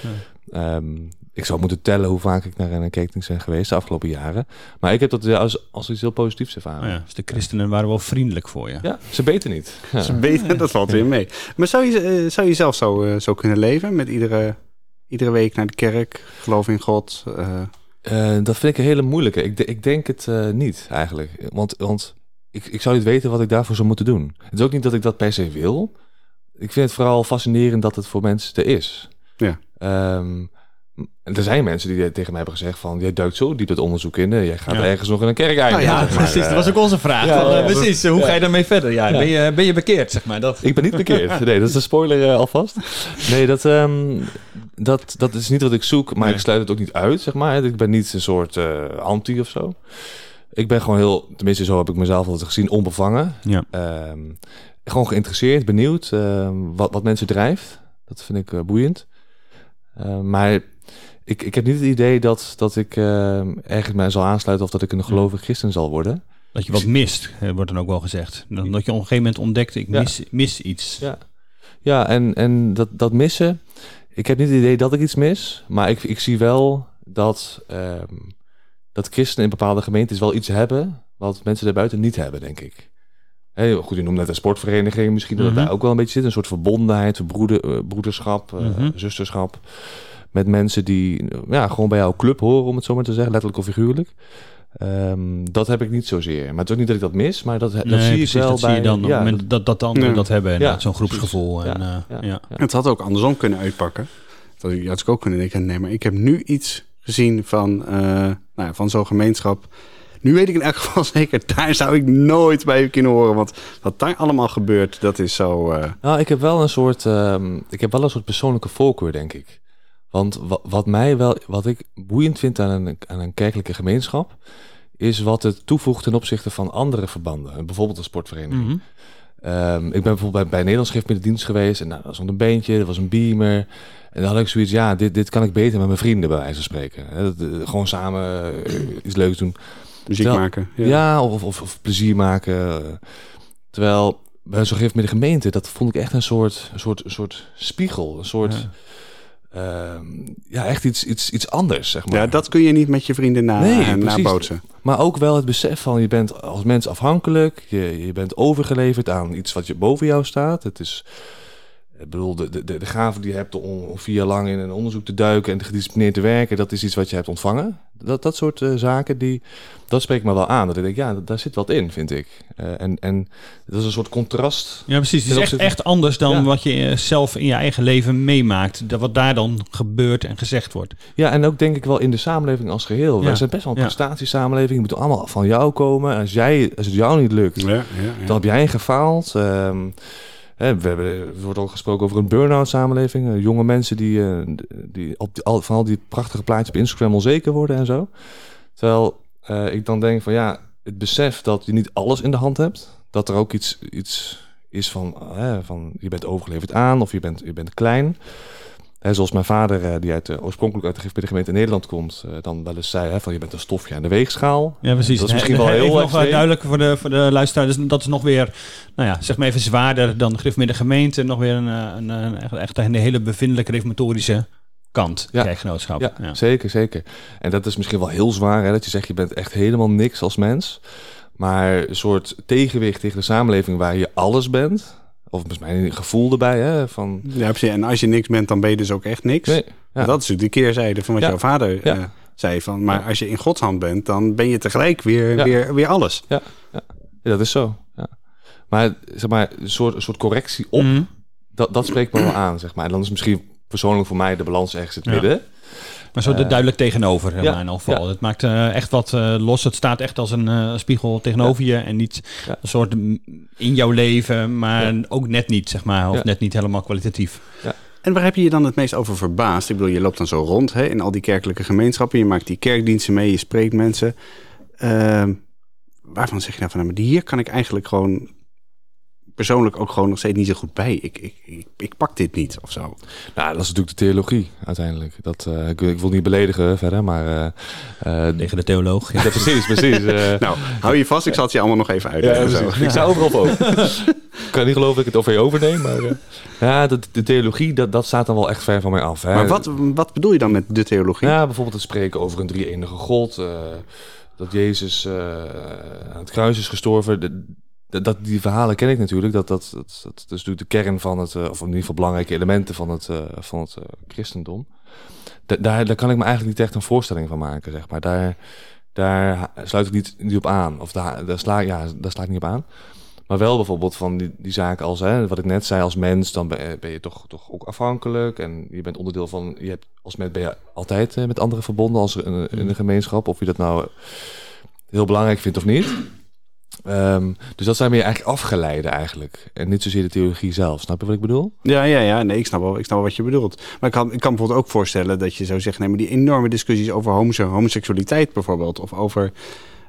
Nee. Um, ik zou moeten tellen hoe vaak ik naar een kerkdienst ben geweest... de afgelopen jaren. Maar ik heb dat als, als iets heel positiefs ervaren. Oh ja, dus de christenen waren wel vriendelijk voor je. Ja, ze beten niet. Ja. Ze beten, dat valt weer mee. Maar zou je, zou je zelf zo, zo kunnen leven met iedere... Iedere week naar de kerk, geloof in God. Uh. Uh, dat vind ik een hele moeilijke. Ik, de, ik denk het uh, niet eigenlijk. Want, want ik, ik zou niet weten wat ik daarvoor zou moeten doen. Het is ook niet dat ik dat per se wil. Ik vind het vooral fascinerend dat het voor mensen er is. Ja. Um, er zijn mensen die tegen mij hebben gezegd van... jij duikt zo diep het onderzoek in, jij gaat ja. ergens nog in een kerk eigenlijk. Nou ja, zeg maar. Precies, dat was ook onze vraag. Ja, ja, ja, precies, hoe ja. ga je daarmee verder? Ja, ja. Ben, je, ben je bekeerd, zeg maar. Dat. Ik ben niet bekeerd, nee, dat is een spoiler uh, alvast. Nee, dat, um, dat, dat is niet wat ik zoek, maar nee. ik sluit het ook niet uit, zeg maar. Ik ben niet een soort uh, anti of zo. Ik ben gewoon heel, tenminste zo heb ik mezelf altijd gezien, onbevangen. Ja. Um, gewoon geïnteresseerd, benieuwd, um, wat, wat mensen drijft. Dat vind ik uh, boeiend. Uh, maar... ik, ik heb niet het idee dat, dat ik uh, ergens mij zal aansluiten of dat ik een gelovig christen zal worden. Dat je wat mist, wordt dan ook wel gezegd. Dat, dat je op een gegeven moment ontdekt, ik mis, ja. mis iets. Ja, ja en, en dat, dat missen, ik heb niet het idee dat ik iets mis, maar ik, ik zie wel dat, um, dat christenen in bepaalde gemeentes wel iets hebben wat mensen daarbuiten niet hebben, denk ik. Hey, goed, je noemt net een sportvereniging, misschien dat mm-hmm. daar ook wel een beetje zit. Een soort verbondenheid, broeder, broederschap, mm-hmm. uh, zusterschap. Met mensen die ja, gewoon bij jouw club horen, om het zo maar te zeggen. Letterlijk of figuurlijk. Um, dat heb ik niet zozeer. Maar het is ook niet dat ik dat mis, maar dat, dat nee, zie precies, ik wel dat bij... Zie je dan, ja, op het moment dat, dat de anderen ja. dat hebben. En ja, zo'n groepsgevoel. Ja, en, uh, ja, ja. Ja. Het had ook andersom kunnen uitpakken. Dat ik had ook kunnen denken, nee, maar ik heb nu iets gezien van, uh, nou ja, van zo'n gemeenschap. Nu weet ik in elk geval zeker, daar zou ik nooit bij kunnen horen. Want wat daar allemaal gebeurt, dat is zo... Uh... Nou, ik heb wel een soort, um, ik heb wel een soort persoonlijke voorkeur, denk ik. Want wat mij wel, wat ik boeiend vind aan een, aan een kerkelijke gemeenschap, is wat het toevoegt ten opzichte van andere verbanden. Bijvoorbeeld een sportvereniging. Mm-hmm. Um, ik ben bijvoorbeeld bij, bij een Nederlands Schrift met de dienst geweest. En nou, dat was een beentje, dat was een beamer. En dan had ik zoiets, ja, dit, dit kan ik beter met mijn vrienden bij wijze van spreken. He, dat, gewoon samen iets leuks doen. Muziek terwijl, maken. Ja, ja of, of, of plezier maken. Terwijl bij zo'n Schrift met de gemeente, dat vond ik echt een soort, een soort, een soort spiegel. Een soort... Ja. Uh, ja, echt iets, iets, iets anders, zeg maar. Ja, dat kun je niet met je vrienden na, nee, nabootsen. Maar ook wel het besef van, je bent als mens afhankelijk. Je, je bent overgeleverd aan iets wat je boven jou staat. Het is, ik bedoel, de, de, de gave die je hebt om vier jaar lang in een onderzoek te duiken en gedisciplineerd te werken, dat is iets wat je hebt ontvangen. Dat, dat soort uh, zaken, die, dat spreekt me wel aan. Dat ik denk, ja, daar zit wat in, vind ik. Uh, en, en dat is een soort contrast. Ja, precies. Het is echt, echt anders dan ja. wat je zelf in je eigen leven meemaakt. Dat wat daar dan gebeurt en gezegd wordt. Ja, en ook denk ik wel in de samenleving als geheel. Ja. Wij zijn best wel een ja. prestatiesamenleving. Het moet allemaal van jou komen. Als, jij, als het jou niet lukt, ja, ja, ja. dan heb jij gefaald. Um, We hebben, er wordt ook gesproken over een burn-out samenleving. Jonge mensen die, die, op die al, van al die prachtige plaatjes op Instagram onzeker worden en zo. Terwijl uh, ik dan denk van ja, het besef dat je niet alles in de hand hebt. Dat er ook iets, iets is van, uh, van je bent overgeleverd aan of je bent, je bent klein. Hè, zoals mijn vader, uh, die uit de, oorspronkelijk uit de G P D gemeente in Nederland komt, uh, dan wel eens zei, hè, van je bent een stofje aan de weegschaal. Ja, precies. Dat is misschien he, wel he, heel nog duidelijk voor de, voor de luisteraars. Dat is nog weer, nou ja, zeg maar even zwaarder dan de G P D midden gemeente. Nog weer een, een, een, echt een hele bevindelijke reformatorische kant, ja. kerkgenootschap. Ja, ja, zeker, zeker. En dat is misschien wel heel zwaar, hè, dat je zegt, je bent echt helemaal niks als mens. Maar een soort tegenwicht tegen de samenleving waar je alles bent. Of volgens mij een gevoel erbij. Hè, van... Ja, precies. En als je niks bent, dan ben je dus ook echt niks. Nee, ja. Dat is natuurlijk de keerzijde van wat ja. jouw vader ja. uh, zei. Van, maar ja. als je in Gods hand bent, dan ben je tegelijk weer, ja. weer, weer alles. Ja. Ja. Ja, dat is zo. Ja. Maar, zeg maar een soort, een soort correctie op, mm-hmm. dat, dat spreekt me wel aan. Zeg maar. En dan is misschien persoonlijk voor mij de balans ergens in het ja. midden. Maar zo uh, duidelijk tegenover, in mijn geval. Het maakt uh, echt wat uh, los. Het staat echt als een uh, spiegel tegenover ja. je. En niet ja. een soort in jouw leven, maar ja. ook net niet, zeg maar. Of ja. net niet helemaal kwalitatief. Ja. En waar heb je je dan het meest over verbaasd? Ik bedoel, je loopt dan zo rond hè, in al die kerkelijke gemeenschappen. Je maakt die kerkdiensten mee, je spreekt mensen. Uh, waarvan zeg je nou van, nou, maar hier kan ik eigenlijk gewoon... persoonlijk ook gewoon nog steeds niet zo goed bij. Ik, ik, ik, ik pak dit niet of zo. Nou, dat is natuurlijk de theologie uiteindelijk. Dat, uh, ik, ik wil niet beledigen verder, maar... Uh, Tegen de theoloog. Ja, precies, precies. Uh, nou, hou je vast. Ik zal het je allemaal nog even uitleggen. Ja, zo. Ja. Ik sta overal voor. Ik kan niet geloven dat ik het over je overneem, maar... Uh, ja, de, de theologie, dat, dat staat dan wel echt ver van mij af. Hè. Maar wat, wat bedoel je dan met de theologie? Ja, bijvoorbeeld het spreken over een drie-enige God. Uh, dat Jezus uh, aan het kruis is gestorven... De, Dat, die verhalen ken ik natuurlijk. Dat, dat, dat, dat is natuurlijk de kern van het, of in ieder geval belangrijke elementen van het, van het christendom. Da, daar, daar kan ik me eigenlijk niet echt een voorstelling van maken, zeg maar. Daar, daar sluit ik niet, niet op aan. Of daar, daar, sla, ja, daar sla ik niet op aan. Maar wel bijvoorbeeld van die, die zaken als, hè, wat ik net zei, als mens, dan ben, ben je toch, toch ook afhankelijk. En je bent onderdeel van, je hebt, als mens ben je altijd eh, met anderen verbonden als in, in de gemeenschap. Of je dat nou heel belangrijk vindt of niet. Um, dus dat zijn meer eigenlijk afgeleiden eigenlijk. En niet zozeer de theologie zelf. Snap je wat ik bedoel? Ja, ja, ja. Nee, ik snap wel, ik snap wel wat je bedoelt. Maar ik kan, ik kan bijvoorbeeld ook voorstellen dat je zou zeggen... nee, maar die enorme discussies over homose- homoseksualiteit bijvoorbeeld... of over,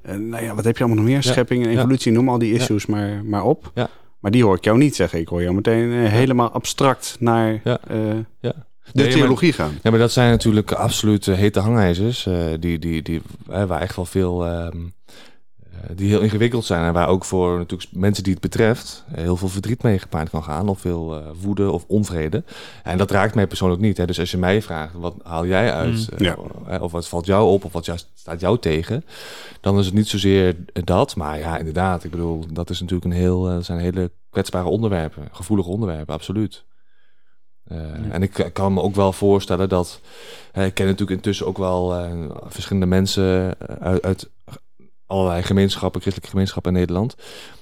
uh, nou ja, wat heb je allemaal nog meer? Schepping en evolutie, ja. noem al die issues ja. maar, maar op. Ja. Maar die hoor ik jou niet zeggen. Ik hoor jou meteen uh, helemaal abstract naar... Ja. Uh, ja. De nee, theologie maar, gaan. Ja, maar dat zijn natuurlijk absoluut hete hangijzers. Uh, die, die, die, uh, waar echt wel veel... Uh, die heel ingewikkeld zijn. En waar ook voor natuurlijk mensen die het betreft... Uh, heel veel verdriet mee gepaard kan gaan. Of veel uh, woede of onvrede. En dat raakt mij persoonlijk niet. Hè. Dus als je mij vraagt, wat haal jij uit? Mm, ja. uh, of wat valt jou op? Of wat jou, staat jou tegen? Dan is het niet zozeer dat. Maar ja, inderdaad. Ik bedoel, dat is natuurlijk een heel... Uh, zijn hele kwetsbare onderwerpen. Gevoelige onderwerpen, absoluut. Uh, ja. En ik kan me ook wel voorstellen dat... Uh, ik ken natuurlijk intussen ook wel uh, verschillende mensen uit, uit allerlei gemeenschappen, christelijke gemeenschappen in Nederland,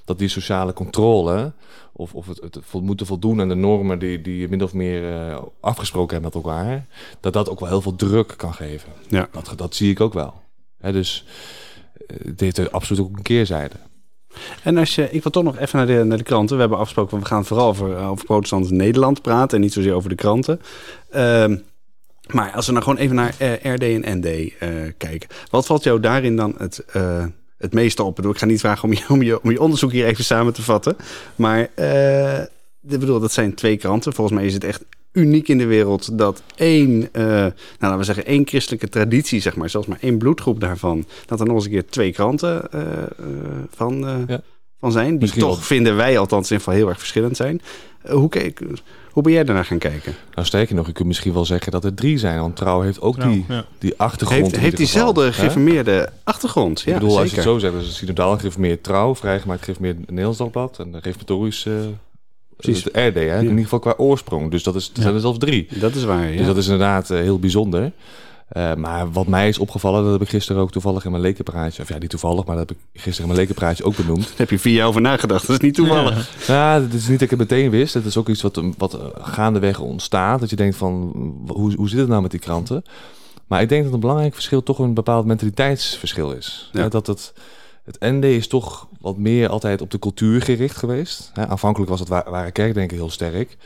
dat die sociale controle of, of het, het moeten voldoen aan de normen die, die je min of meer uh, afgesproken hebt met elkaar, dat dat ook wel heel veel druk kan geven. Ja. Dat, dat zie ik ook wel. Hè, dus het heeft er absoluut ook een keerzijde. En als je, ik wil toch nog even naar de, naar de kranten. We hebben afgesproken, van we gaan vooral over, over protestants Nederland praten en niet zozeer over de kranten. Um, maar als we nou gewoon even naar uh, R D en N D uh, kijken. Wat valt jou daarin dan het, uh, het meeste op? Ik, bedoel, ik ga niet vragen om je, om, je, om je onderzoek hier even samen te vatten. Maar uh, ik bedoel, dat zijn twee kranten. Volgens mij is het echt uniek in de wereld dat één, uh, nou, laten we zeggen, één christelijke traditie, zeg maar, zelfs maar één bloedgroep daarvan, dat er nog eens een keer twee kranten uh, uh, van, uh, ja. van zijn. Die misschien toch wel, vinden wij althans in ieder geval heel erg verschillend zijn. Uh, hoe, keek, hoe ben jij daarnaar gaan kijken? Nou, sterker nog, je kunt misschien wel zeggen dat er drie zijn, want Trouw heeft ook nou, die, ja. die achtergrond. Heeft, heeft diezelfde gereformeerde achtergrond. Ja, ik bedoel, zeker. Als je het zo zegt, dus het synodaal gereformeerd Trouw, vrijgemaakt gereformeerd Nederlands Dagblad en de reformatorisch... Uh, Precies, de R D, hè? Ja. In ieder geval qua oorsprong. Dus dat is, er zijn er zelfs drie. Dat is waar, ja. Dus dat is inderdaad uh, heel bijzonder. Uh, maar wat mij is opgevallen, dat heb ik gisteren ook toevallig in mijn lekenpraatje... of ja, niet toevallig, maar dat heb ik gisteren in mijn lekenpraatje ook benoemd. Daar heb je vier jaar over nagedacht, dat is niet toevallig. Ja, ja, dat is niet dat ik het meteen wist. Dat is ook iets wat, wat gaandeweg ontstaat. Dat je denkt van, hoe, hoe zit het nou met die kranten? Maar ik denk dat een belangrijk verschil toch een bepaald mentaliteitsverschil is. Ja. Ja, dat het... Het N D is toch wat meer altijd op de cultuur gericht geweest. He, aanvankelijk was het wa- ware kerkdenken heel sterk.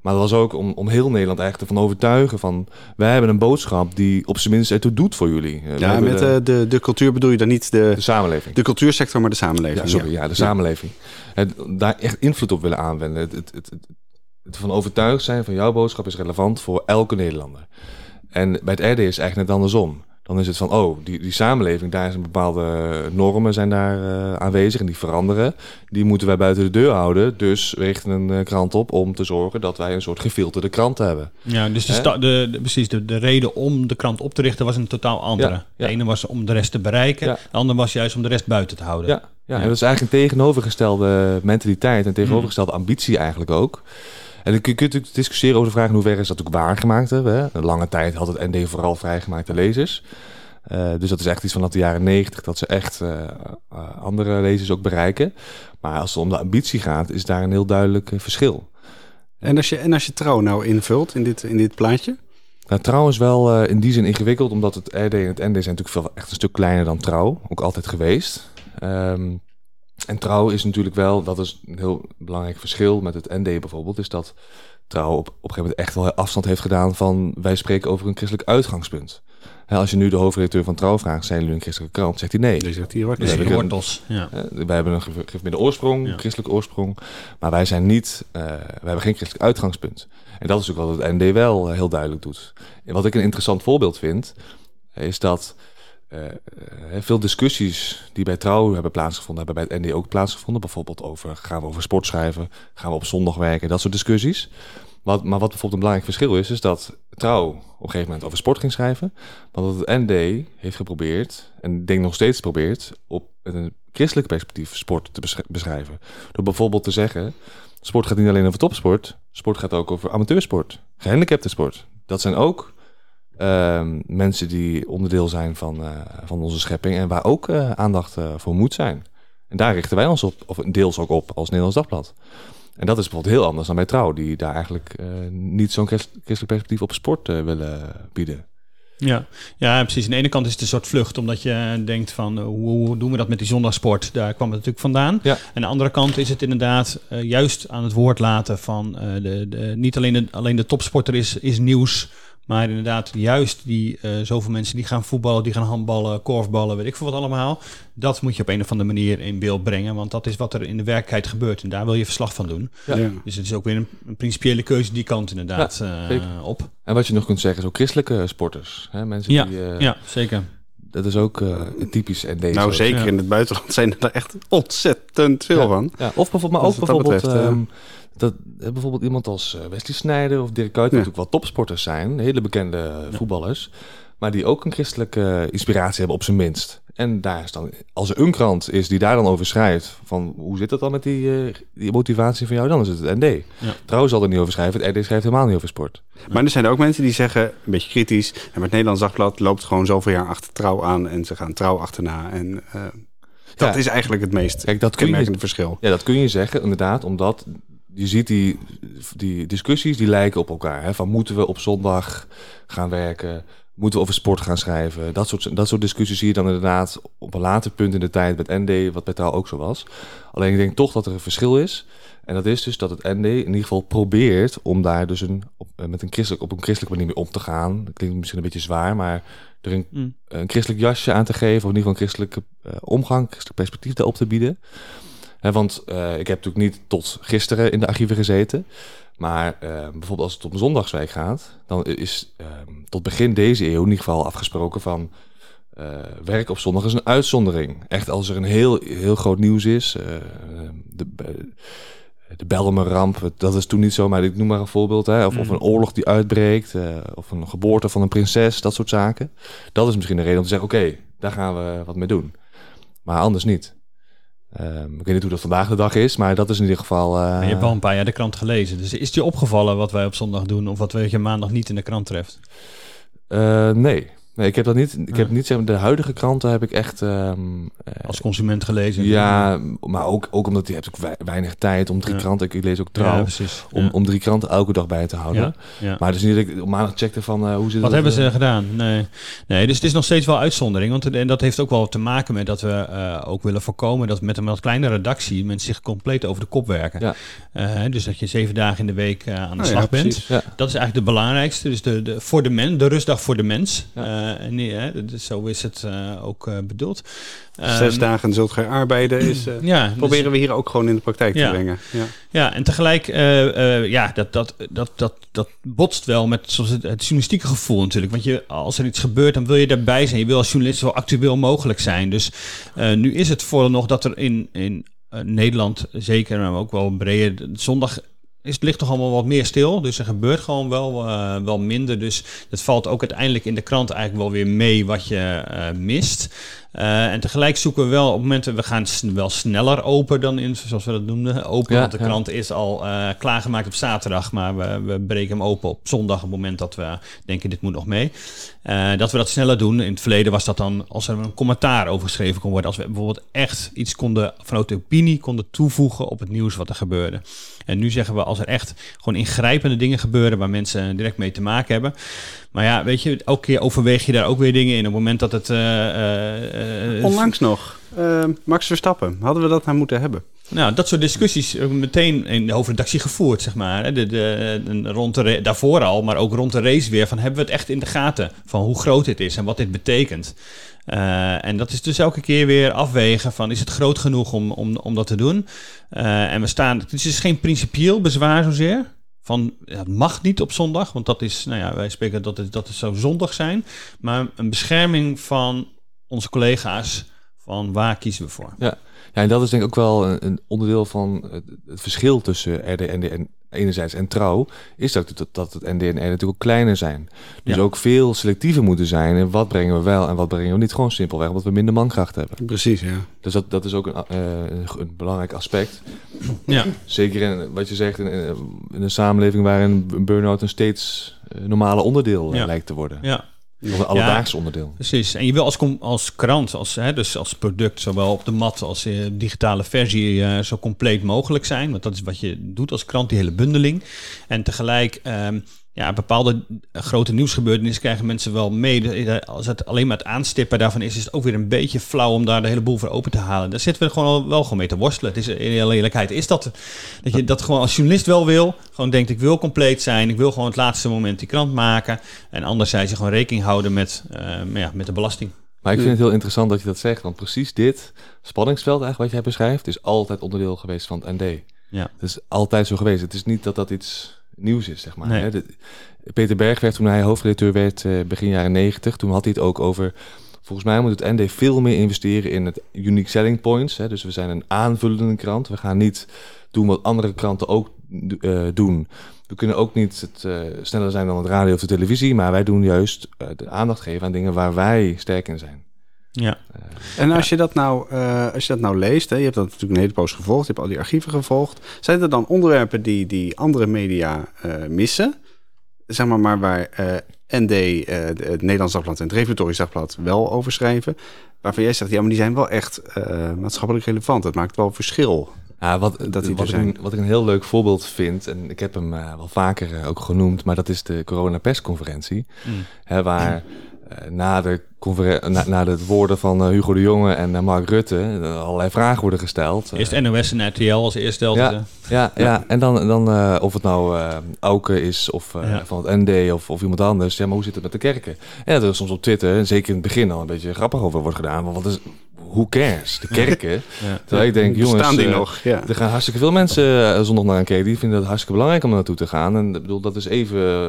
Maar dat was ook om, om heel Nederland eigenlijk ervan overtuigen van... wij hebben een boodschap die op zijn minst ertoe doet voor jullie. We ja, met de, de, de cultuur bedoel je dan niet de... De samenleving. De cultuursector, maar de samenleving. Ja, sorry, ja, ja de samenleving. He, daar echt invloed op willen aanwenden. Het, het, het, het van overtuigd zijn van jouw boodschap is relevant voor elke Nederlander. En bij het R D is het eigenlijk net andersom. Dan is het van, oh, die, die samenleving, daar zijn bepaalde normen zijn daar uh, aanwezig en die veranderen. Die moeten wij buiten de deur houden. Dus we richten een uh, krant op om te zorgen dat wij een soort gefilterde krant hebben. Ja, dus de sta- de, de, precies, de, de reden om de krant op te richten was een totaal andere. Ja, ja. De ene was om de rest te bereiken, ja. De andere was juist om de rest buiten te houden. Ja, ja, ja. En dat is eigenlijk een tegenovergestelde mentaliteit en tegenovergestelde hmm. ambitie eigenlijk ook. En dan kun je natuurlijk discussiëren over de vraag in hoeverre is dat ook waargemaakt hebben. Hè? Een lange tijd had het N D vooral vrijgemaakte lezers. Uh, dus dat is echt iets vanaf de jaren negentig dat ze echt uh, andere lezers ook bereiken. Maar als het om de ambitie gaat, is daar een heel duidelijk verschil. En als je, en als je Trouw nou invult in dit, in dit plaatje? Nou, Trouw is wel uh, in die zin ingewikkeld, omdat het R D en het N D zijn natuurlijk veel, echt een stuk kleiner dan Trouw. Ook altijd geweest. Um, En Trouw is natuurlijk wel, dat is een heel belangrijk verschil met het N D bijvoorbeeld, is dat Trouw op, op een gegeven moment echt wel afstand heeft gedaan van wij spreken over een christelijk uitgangspunt. Hè, als je nu de hoofdredacteur van Trouw vraagt, zijn jullie een christelijke krant? Zegt hij nee. Dus zegt hij wortels. Dus wortels. Ja. Wij hebben een gegeven oorsprong, ja. Christelijke oorsprong, maar wij zijn niet, uh, wij hebben geen christelijk uitgangspunt. En dat is ook wat het N D wel uh, heel duidelijk doet. En wat ik een interessant voorbeeld vind, is dat... Uh, veel discussies die bij Trouw hebben plaatsgevonden, hebben bij het N D ook plaatsgevonden. Bijvoorbeeld over, gaan we over sport schrijven? Gaan we op zondag werken? Dat soort discussies. Wat, maar wat bijvoorbeeld een belangrijk verschil is, is dat Trouw op een gegeven moment over sport ging schrijven. Maar dat het N D heeft geprobeerd, en ik denk nog steeds probeert, op een christelijk perspectief sport te beschrijven. Door bijvoorbeeld te zeggen, sport gaat niet alleen over topsport. Sport gaat ook over amateursport, gehandicaptensport. Dat zijn ook... Uh, mensen die onderdeel zijn van, uh, van onze schepping en waar ook uh, aandacht uh, voor moet zijn. En daar richten wij ons op, of deels ook op, als Nederlands Dagblad. En dat is bijvoorbeeld heel anders dan bij Trouw, die daar eigenlijk uh, niet zo'n christelijk perspectief op sport uh, willen bieden. Ja, ja, precies. Aan de ene kant is het een soort vlucht, omdat je denkt van hoe, hoe doen we dat met die zondagsport? Daar kwam het natuurlijk vandaan. Ja. En aan de andere kant is het inderdaad uh, juist aan het woord laten van uh, de, de, niet alleen de, alleen de topsporter is, is nieuws, Maar inderdaad, juist die uh, zoveel mensen die gaan voetballen, die gaan handballen, korfballen, weet ik veel wat allemaal. Dat moet je op een of andere manier in beeld brengen. Want dat is wat er in de werkelijkheid gebeurt. En daar wil je verslag van doen. Ja. Ja. Dus het is ook weer een, een principiële keuze die kant inderdaad ja, uh, op. En wat je nog kunt zeggen is ook christelijke sporters. Hè? Mensen ja, die, uh, ja, zeker. Dat is ook uh, typisch. En deze nou, zeker ja. in het buitenland zijn er echt ontzettend veel ja. van. Ja. Of bijvoorbeeld, maar ook dat bijvoorbeeld... Dat betreft, um, dat bijvoorbeeld iemand als Wesley Sneijder of Dirk Kuyt... Ja. natuurlijk wel topsporters zijn, hele bekende ja. voetballers... maar die ook een christelijke inspiratie hebben op zijn minst. En daar is dan, als er een krant is die daar dan over schrijft... van hoe zit dat dan met die, die motivatie van jou, dan is het het N D. Ja. Trouwens zal er niet over schrijven, het N D schrijft helemaal niet over sport. Maar er zijn er ook mensen die zeggen, een beetje kritisch... en met Nederlands Dagblad loopt gewoon zoveel jaar achter Trouw aan... en ze gaan Trouw achterna en... Uh, dat ja. is eigenlijk het meest Kijk, dat kenmerkende je, verschil. Ja, dat kun je zeggen, inderdaad, omdat... Je ziet die, die discussies, die lijken op elkaar. Hè? Van moeten we op zondag gaan werken? Moeten we over sport gaan schrijven? Dat soort, dat soort discussies zie je dan inderdaad op een later punt in de tijd met N D, wat bij Trouw ook zo was. Alleen ik denk toch dat er een verschil is. En dat is dus dat het N D in ieder geval probeert om daar dus een, op, met een christelijk, op een christelijke manier mee om te gaan. Dat klinkt misschien een beetje zwaar, maar er een, mm. een christelijk jasje aan te geven. Of in ieder geval een christelijke uh, omgang, christelijk perspectief daarop te bieden. He, want uh, ik heb natuurlijk niet tot gisteren in de archieven gezeten. Maar uh, bijvoorbeeld als het om Zondagswijk gaat... dan is uh, tot begin deze eeuw in ieder geval afgesproken van... Uh, werk op zondag is een uitzondering. Echt als er een heel, heel groot nieuws is. Uh, de de Belmer-ramp, dat is toen niet zo, maar ik noem maar een voorbeeld. Hè, of, mm. of een oorlog die uitbreekt. Uh, of een geboorte van een prinses, dat soort zaken. Dat is misschien een reden om te zeggen... oké, okay, daar gaan we wat mee doen. Maar anders niet. Um, ik weet niet hoe dat vandaag de dag is, maar dat is in ieder geval... Uh... Je hebt al een paar jaar de krant gelezen. Dus is het je opgevallen wat wij op zondag doen... of wat je maandag niet in de krant treft? Uh, nee. nee, ik heb dat niet... Ik uh. heb niet zeg maar, de huidige kranten heb ik echt... Um, uh, Als consument gelezen? Ja, ja. maar ook, ook omdat je hebt ook we- weinig tijd om drie ja. kranten... Ik, ik lees ook Trouw, ja, precies. Om, ja. om drie kranten elke dag bij te houden. Ja. Ja. Maar dus niet dat ik op maandag checkte van uh, hoe zit Wat dat hebben ze uh, gedaan? Nee. nee, dus het is nog steeds wel uitzondering. Want en dat heeft ook wel te maken met dat we uh, ook willen voorkomen... dat met een wat kleine redactie mensen zich compleet over de kop werken. Ja. Uh, dus dat je zeven dagen in de week uh, aan de nou, slag ja, bent. Ja. Dat is eigenlijk de belangrijkste. Dus de, de, voor de, men, de rustdag voor de mens... Ja. Uh, Uh, nee, hè? Dus zo is het uh, ook uh, bedoeld. Zes um, dagen zult gij arbeiden. Is, uh, ja, proberen dus, we hier ook gewoon in de praktijk ja. te brengen. Ja, ja en tegelijk, uh, uh, ja, dat, dat, dat, dat, dat botst wel met zoals het, het journalistieke gevoel natuurlijk. Want je, als er iets gebeurt, dan wil je daarbij zijn. Je wil als journalist zo actueel mogelijk zijn. Dus uh, nu is het vooral nog dat er in, in uh, Nederland, zeker, maar ook wel breder, zondag... Is, het ligt toch allemaal wat meer stil. Dus er gebeurt gewoon wel, uh, wel minder. Dus dat valt ook uiteindelijk in de krant eigenlijk wel weer mee wat je uh, mist. Uh, en tegelijk zoeken we wel op momenten... We gaan s- wel sneller open dan in, zoals we dat noemden. Open, ja, want de ja. krant is al uh, klaargemaakt op zaterdag. Maar we, we breken hem open op zondag. Op het moment dat we denken, dit moet nog mee. Uh, dat we dat sneller doen. In het verleden was dat dan... Als er een commentaar over geschreven kon worden. Als we bijvoorbeeld echt iets konden... Vanuit de opinie konden toevoegen op het nieuws wat er gebeurde. En nu zeggen we... Als er echt gewoon ingrijpende dingen gebeuren... waar mensen direct mee te maken hebben. Maar ja, weet je, elke keer overweeg je daar ook weer dingen in. Op het moment dat het... Uh, uh, Onlangs nog. Uh, Max Verstappen. Hadden we dat nou moeten hebben? Nou, dat soort discussies meteen in de hoofdredactie gevoerd, zeg maar. De, de, de, rond de, daarvoor al, maar ook rond de race weer. Van hebben we het echt in de gaten van hoe groot dit is en wat dit betekent. Uh, en dat is dus elke keer weer afwegen van is het groot genoeg om, om, om dat te doen. Uh, en we staan, het is geen principieel bezwaar zozeer. Van, het mag niet op zondag, want dat is, nou ja, wij spreken dat het, dat het zou zondag zijn. Maar een bescherming van onze collega's van waar kiezen we voor. Ja. Ja, en dat is denk ik ook wel een onderdeel van het verschil tussen R D en N D enerzijds en Trouw, is dat het, dat het N D en R natuurlijk ook kleiner zijn. Dus ja. ook veel selectiever moeten zijn in wat brengen we wel en wat brengen we niet. Gewoon simpelweg omdat we minder mankracht hebben. Precies, ja. Dus dat, dat is ook een, uh, een belangrijk aspect. Ja. Zeker in wat je zegt, in, in een samenleving waarin een burn-out een steeds normale onderdeel ja. lijkt te worden. Ja. Of een alledaags ja, onderdeel. Precies. En je wil als, als krant, als, hè, dus als product, zowel op de mat als in de digitale versie, uh, zo compleet mogelijk zijn. Want dat is wat je doet als krant, die hele bundeling. En tegelijk um, ja, bepaalde grote nieuwsgebeurtenissen krijgen mensen wel mee. Als het alleen maar het aanstippen daarvan is, is het ook weer een beetje flauw om daar de hele boel voor open te halen. Daar zitten we gewoon al, wel gewoon mee te worstelen. Het is, in hele eerlijkheid is dat, dat je dat gewoon als journalist wel wil. Gewoon denkt, ik wil compleet zijn. Ik wil gewoon het laatste moment die krant maken. En anderzijds je gewoon rekening houden met, uh, ja, met de belasting. Maar ik vind het heel interessant dat je dat zegt. Want precies dit spanningsveld eigenlijk wat jij beschrijft, is altijd onderdeel geweest van het N D. Ja. Dat is altijd zo geweest. Het is niet dat dat iets nieuws is, zeg maar. Nee. De, Peter Berg werd, toen hij hoofdredacteur werd uh, begin jaren negentig, toen had hij het ook over, volgens mij moet het N D veel meer investeren in het unique selling points. Hè, dus we zijn een aanvullende krant. We gaan niet doen wat andere kranten ook uh, doen. We kunnen ook niet het, uh, sneller zijn dan het radio of de televisie, maar wij doen juist uh, de aandacht geven aan dingen waar wij sterk in zijn. Ja. Uh, en als, ja. je dat nou, uh, als je dat nou leest, hè, je hebt dat natuurlijk een hele poos gevolgd, je hebt al die archieven gevolgd. Zijn er dan onderwerpen die, die andere media uh, missen? Zeg maar, maar waar uh, N D, uh, het Nederlands Dagblad en het Reformatorisch Dagblad wel over schrijven. Waarvan jij zegt, ja, maar die zijn wel echt uh, maatschappelijk relevant. Het maakt wel verschil. Ja, wat, dat die wat, er zijn. Ik, wat ik een heel leuk voorbeeld vind, en ik heb hem uh, wel vaker uh, ook genoemd, maar dat is de coronapersconferentie. Mm. Hè, waar uh, na de conferen- na, na de woorden van uh, Hugo de Jonge en uh, Mark Rutte uh, allerlei vragen worden gesteld. Eerst uh, N O S en R T L als eerste. Ja, ja, ja, ja, en dan, dan uh, of het nou uh, Auken is of uh, ja. van het N D of, of iemand anders. Ja, maar hoe zit het met de kerken? En dat er soms op Twitter, zeker in het begin al een beetje grappig over wordt gedaan, want wat is... Who cares? De kerken. Ja. Terwijl ik denk, jongens, staan die uh, nog? Ja. Er gaan hartstikke veel mensen uh, zondag naar een kerk. Die vinden het hartstikke belangrijk om naartoe te gaan. En ik bedoel, dat is even uh,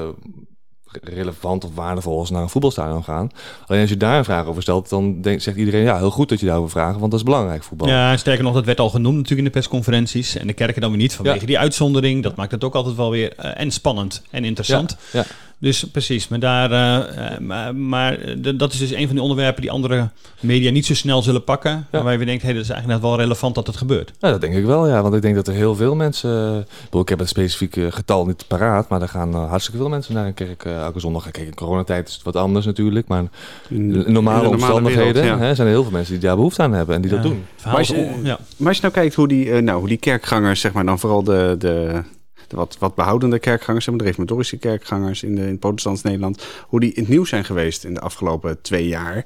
relevant of waardevol als naar een voetbalstadion gaan. Alleen als je daar een vraag over stelt, dan denk, zegt iedereen, ja, heel goed dat je daarover vraagt, want dat is belangrijk voetbal. Ja, sterker nog, dat werd al genoemd natuurlijk in de persconferenties. En de kerken dan weer niet, vanwege ja. die uitzondering. Dat maakt het ook altijd wel weer uh, en spannend en interessant. Ja, ja. Dus precies, maar, daar, uh, maar, maar d- dat is dus een van de onderwerpen die andere media niet zo snel zullen pakken. Ja. Waarbij je denkt, hey, dat is eigenlijk wel relevant dat het gebeurt. Ja, dat denk ik wel, ja. Want ik denk dat er heel veel mensen... Uh, ik heb het specifieke getal niet paraat, maar er gaan uh, hartstikke veel mensen naar een kerk. Uh, elke zondag, kijk, in coronatijd is het wat anders natuurlijk. Maar normale, normale omstandigheden wereld, ja. hè, zijn er heel veel mensen die daar behoefte aan hebben en die ja. dat doen. Maar als, je, uh, ja. maar als je nou kijkt hoe die, uh, nou, hoe die kerkgangers, zeg maar dan vooral de... de De wat, wat behoudende kerkgangers, de reformatorische kerkgangers in, de, in het protestants Nederland, hoe die in het nieuws zijn geweest in de afgelopen twee jaar.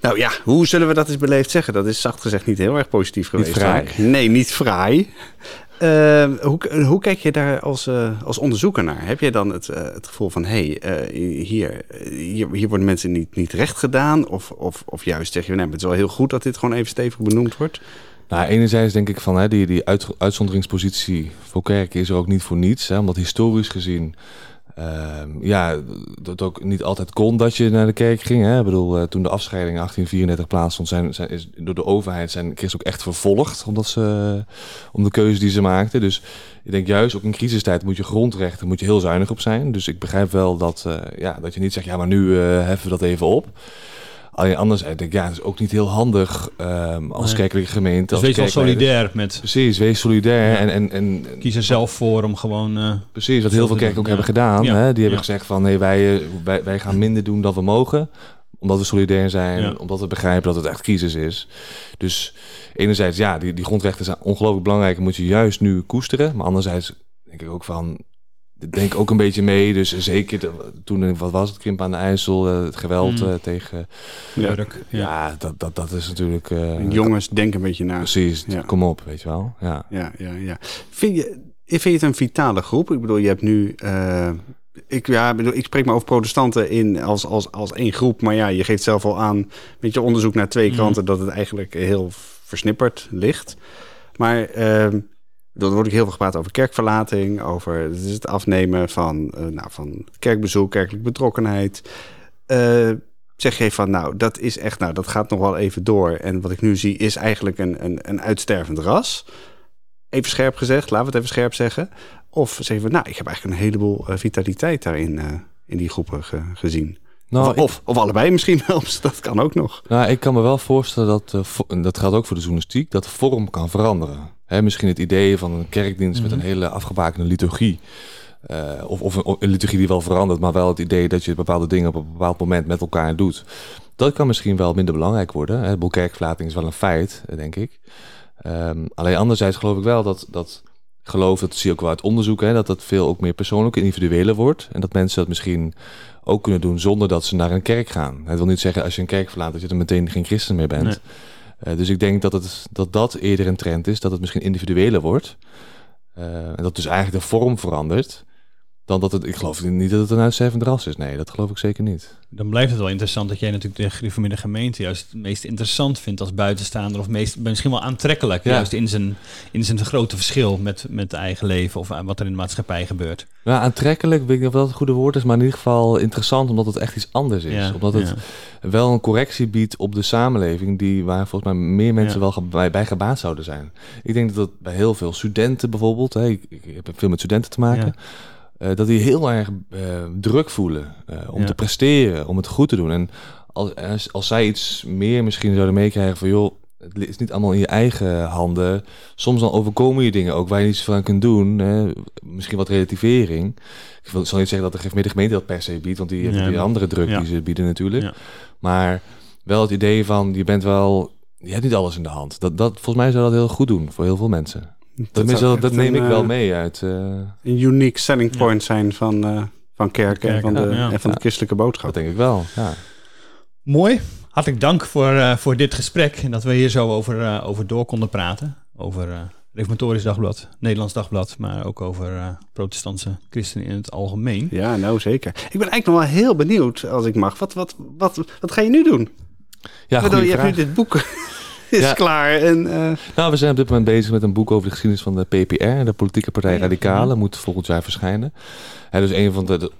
Nou ja, hoe zullen we dat eens beleefd zeggen? Dat is zacht gezegd niet heel erg positief geweest. Niet fraai. Nee, niet fraai. Uh, hoe, hoe kijk je daar als, uh, als onderzoeker naar? Heb jij dan het, uh, het gevoel van, hé, hey, uh, hier, hier, hier worden mensen niet, niet recht gedaan? Of, of, of juist zeg je, nee, maar het is wel heel goed dat dit gewoon even stevig benoemd wordt? Nou, enerzijds denk ik van hè, die, die uit, uitzonderingspositie voor kerken is er ook niet voor niets. Hè, omdat historisch gezien uh, ja, dat ook niet altijd kon dat je naar de kerk ging. Hè. Ik bedoel, uh, toen de afscheiding in achttien vierendertig plaatsvond, zijn, zijn, is, door de overheid zijn christen ook echt vervolgd omdat ze, uh, om de keuze die ze maakten. Dus ik denk juist ook in crisistijd moet je grondrechten moet je heel zuinig op zijn. Dus ik begrijp wel dat, uh, ja, dat je niet zegt, ja, maar nu uh, heffen we dat even op. Alleen anders, ik denk, ja, het is ook niet heel handig um, als nee. kerkelijke gemeente. Dus als wees wel solidair met... Precies, wees solidair. Ja. En, en, en, kies er zelf voor om gewoon... Uh, precies, wat heel veel kerken ook ja. hebben gedaan. Ja. Hè? Die hebben ja. gezegd van, nee, wij, wij, wij gaan minder doen dan we mogen. Omdat we solidair zijn, ja. omdat we begrijpen dat het echt crisis is. Dus enerzijds, ja, die, die grondrechten zijn ongelooflijk belangrijk. En moet je juist nu koesteren. Maar anderzijds denk ik ook van... Denk ook een beetje mee, dus zeker de, toen, wat was het, Krimp aan de IJssel, het geweld mm. tegen... Ja, ja, ja dat, dat, dat is natuurlijk... Uh, jongens, denk een beetje na. Precies, ja. kom op, weet je wel. Ja, ja, ja. ja. Vind je, vind je het een vitale groep? Ik bedoel, je hebt nu... Uh, ik, ja, bedoel, ik spreek maar over protestanten in als, als, als één groep, maar ja, je geeft zelf al aan met je onderzoek naar twee kranten mm. dat het eigenlijk heel versnipperd ligt. Maar... Uh, Dan wordt ook heel veel gepraat over kerkverlating, over het afnemen van, uh, nou, van kerkbezoek, kerkelijke betrokkenheid. Uh, zeg je van, nou, dat is echt, nou, dat gaat nog wel even door. En wat ik nu zie is eigenlijk een, een, een uitstervend ras. Even scherp gezegd, laten we het even scherp zeggen. Of zeg je van, nou, ik heb eigenlijk een heleboel uh, vitaliteit daarin uh, in die groepen ge, gezien. Nou, of, of, of allebei misschien wel, dat kan ook nog. Nou, ik kan me wel voorstellen dat, uh, vo- dat geldt ook voor de journalistiek, dat de vorm kan veranderen. Hè, misschien het idee van een kerkdienst mm-hmm. met een hele afgebakende liturgie. Uh, of, of een, een liturgie die wel verandert, maar wel het idee dat je bepaalde dingen op een bepaald moment met elkaar doet. Dat kan misschien wel minder belangrijk worden. Hè. Kerkverlating is wel een feit, denk ik. Um, alleen anderzijds geloof ik wel dat... dat geloof, dat zie je ook wel uit onderzoek, hè, dat dat veel ook meer persoonlijk, individueler wordt. En dat mensen dat misschien ook kunnen doen zonder dat ze naar een kerk gaan. Het wil niet zeggen als je een kerk verlaat dat je er meteen geen christen meer bent. Nee. Uh, dus ik denk dat, het, dat dat eerder een trend is, dat het misschien individueler wordt. Uh, en dat dus eigenlijk de vorm verandert. Dan dat het, ik geloof niet dat het een uitstervend ras is. Nee, dat geloof ik zeker niet. Dan blijft het wel interessant dat jij natuurlijk de gereformeerde gemeente juist het meest interessant vindt als buitenstaander. Of meest, misschien wel aantrekkelijk. Ja. Juist in zijn, in zijn grote verschil met, met eigen leven of wat er in de maatschappij gebeurt. Nou, aantrekkelijk, weet ik niet of dat het goede woord is. Maar in ieder geval interessant omdat het echt iets anders is. Ja, omdat het ja. wel een correctie biedt op de samenleving die waar volgens mij meer mensen ja. wel bij, bij gebaat zouden zijn. Ik denk dat dat bij heel veel studenten bijvoorbeeld. Hè, ik, ik heb veel met studenten te maken. Ja. Uh, dat die heel erg uh, druk voelen uh, om ja. te presteren, om het goed te doen. En als, als zij iets meer misschien zouden meekrijgen van joh, het is niet allemaal in je eigen handen. Soms dan overkomen je dingen ook waar je niets van kunt doen. Hè? Misschien wat relativering. Ik wil, zal niet zeggen dat de gemeente dat per se biedt, want die heeft ja, die andere druk ja. die ze bieden natuurlijk. Ja. Maar wel het idee van je bent wel, je hebt niet alles in de hand. Dat, dat, volgens mij zou dat heel goed doen voor heel veel mensen. Dat, dat, wel, dat neem een, ik wel mee uit. Uh... Een unique selling point ja. zijn van, uh, van kerken en van de, ja, ja. en van de ja. christelijke boodschap. Dat denk ik wel, ja. Mooi. Hartelijk dank voor, uh, voor dit gesprek. En dat we hier zo over, uh, over door konden praten. Over uh, Reformatorisch Dagblad, Nederlands Dagblad. Maar ook over uh, protestantse christenen in het algemeen. Ja, nou zeker. Ik ben eigenlijk nog wel heel benieuwd, als ik mag. Wat, wat, wat, wat ga je nu doen? Ja, bedoel, je hebt nu dit boek... is ja. klaar. En, uh... Nou, we zijn op dit moment bezig met een boek over de geschiedenis van de P P R, de Politieke Partij ja, Radicale, ja. moet volgend jaar verschijnen. En dus een van de, de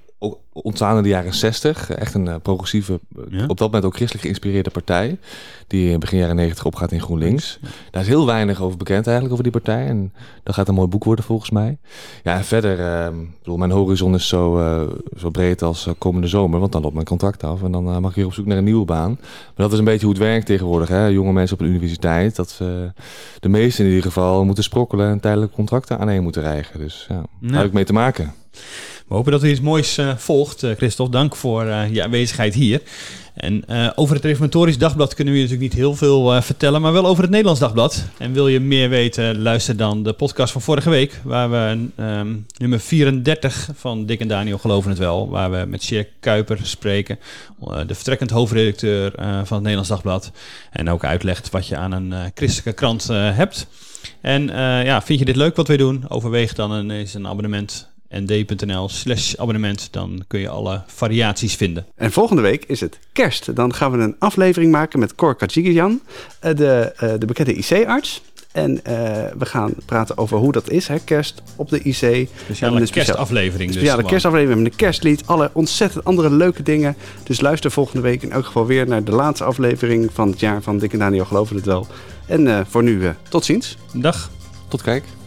ontstaan in de jaren zestig, echt een uh, progressieve, ja. op dat moment ook christelijk geïnspireerde partij, die begin jaren negentig opgaat in GroenLinks. Ja. Daar is heel weinig over bekend eigenlijk, over die partij. En dat gaat een mooi boek worden volgens mij. Ja, en verder, uh, bedoel, mijn horizon is zo, uh, zo breed als uh, komende zomer, want dan loopt mijn contract af en dan uh, mag ik weer op zoek naar een nieuwe baan. Maar dat is een beetje hoe het werkt tegenwoordig, hè? Jonge mensen op de universiteit, dat ze, de meesten in ieder geval, moeten sprokkelen en tijdelijk contracten aanheen moeten rijgen. Dus ja, daar heb ik mee te maken. We hopen dat u iets moois uh, volgt, uh, Christophe. Dank voor uh, je aanwezigheid hier. En uh, over het Reformatorisch Dagblad kunnen we je natuurlijk niet heel veel uh, vertellen, maar wel over het Nederlands Dagblad. En wil je meer weten, luister dan de podcast van vorige week, waar we um, nummer vierendertig van Dick en Daniel Geloven het Wel, waar we met Sjeer Kuiper spreken, uh, de vertrekkend hoofdredacteur uh, van het Nederlands Dagblad. En ook uitlegt wat je aan een uh, christelijke krant uh, hebt. En uh, ja, vind je dit leuk wat we doen? Overweeg dan een, eens een abonnement. nd.nl slash abonnement, dan kun je alle variaties vinden. En volgende week is het kerst. Dan gaan we een aflevering maken met Cor Kajigian, de, de bekende I C-arts. En uh, we gaan praten over hoe dat is, hè, kerst op de I C. Speciale een speciaal, kerstaflevering. Dus speciale kerstaflevering met een kerstlied. Alle ontzettend andere leuke dingen. Dus luister volgende week in elk geval weer naar de laatste aflevering van het jaar van Dick en Daniel Geloven het Wel. En uh, voor nu, uh, tot ziens. Dag. Tot kijk.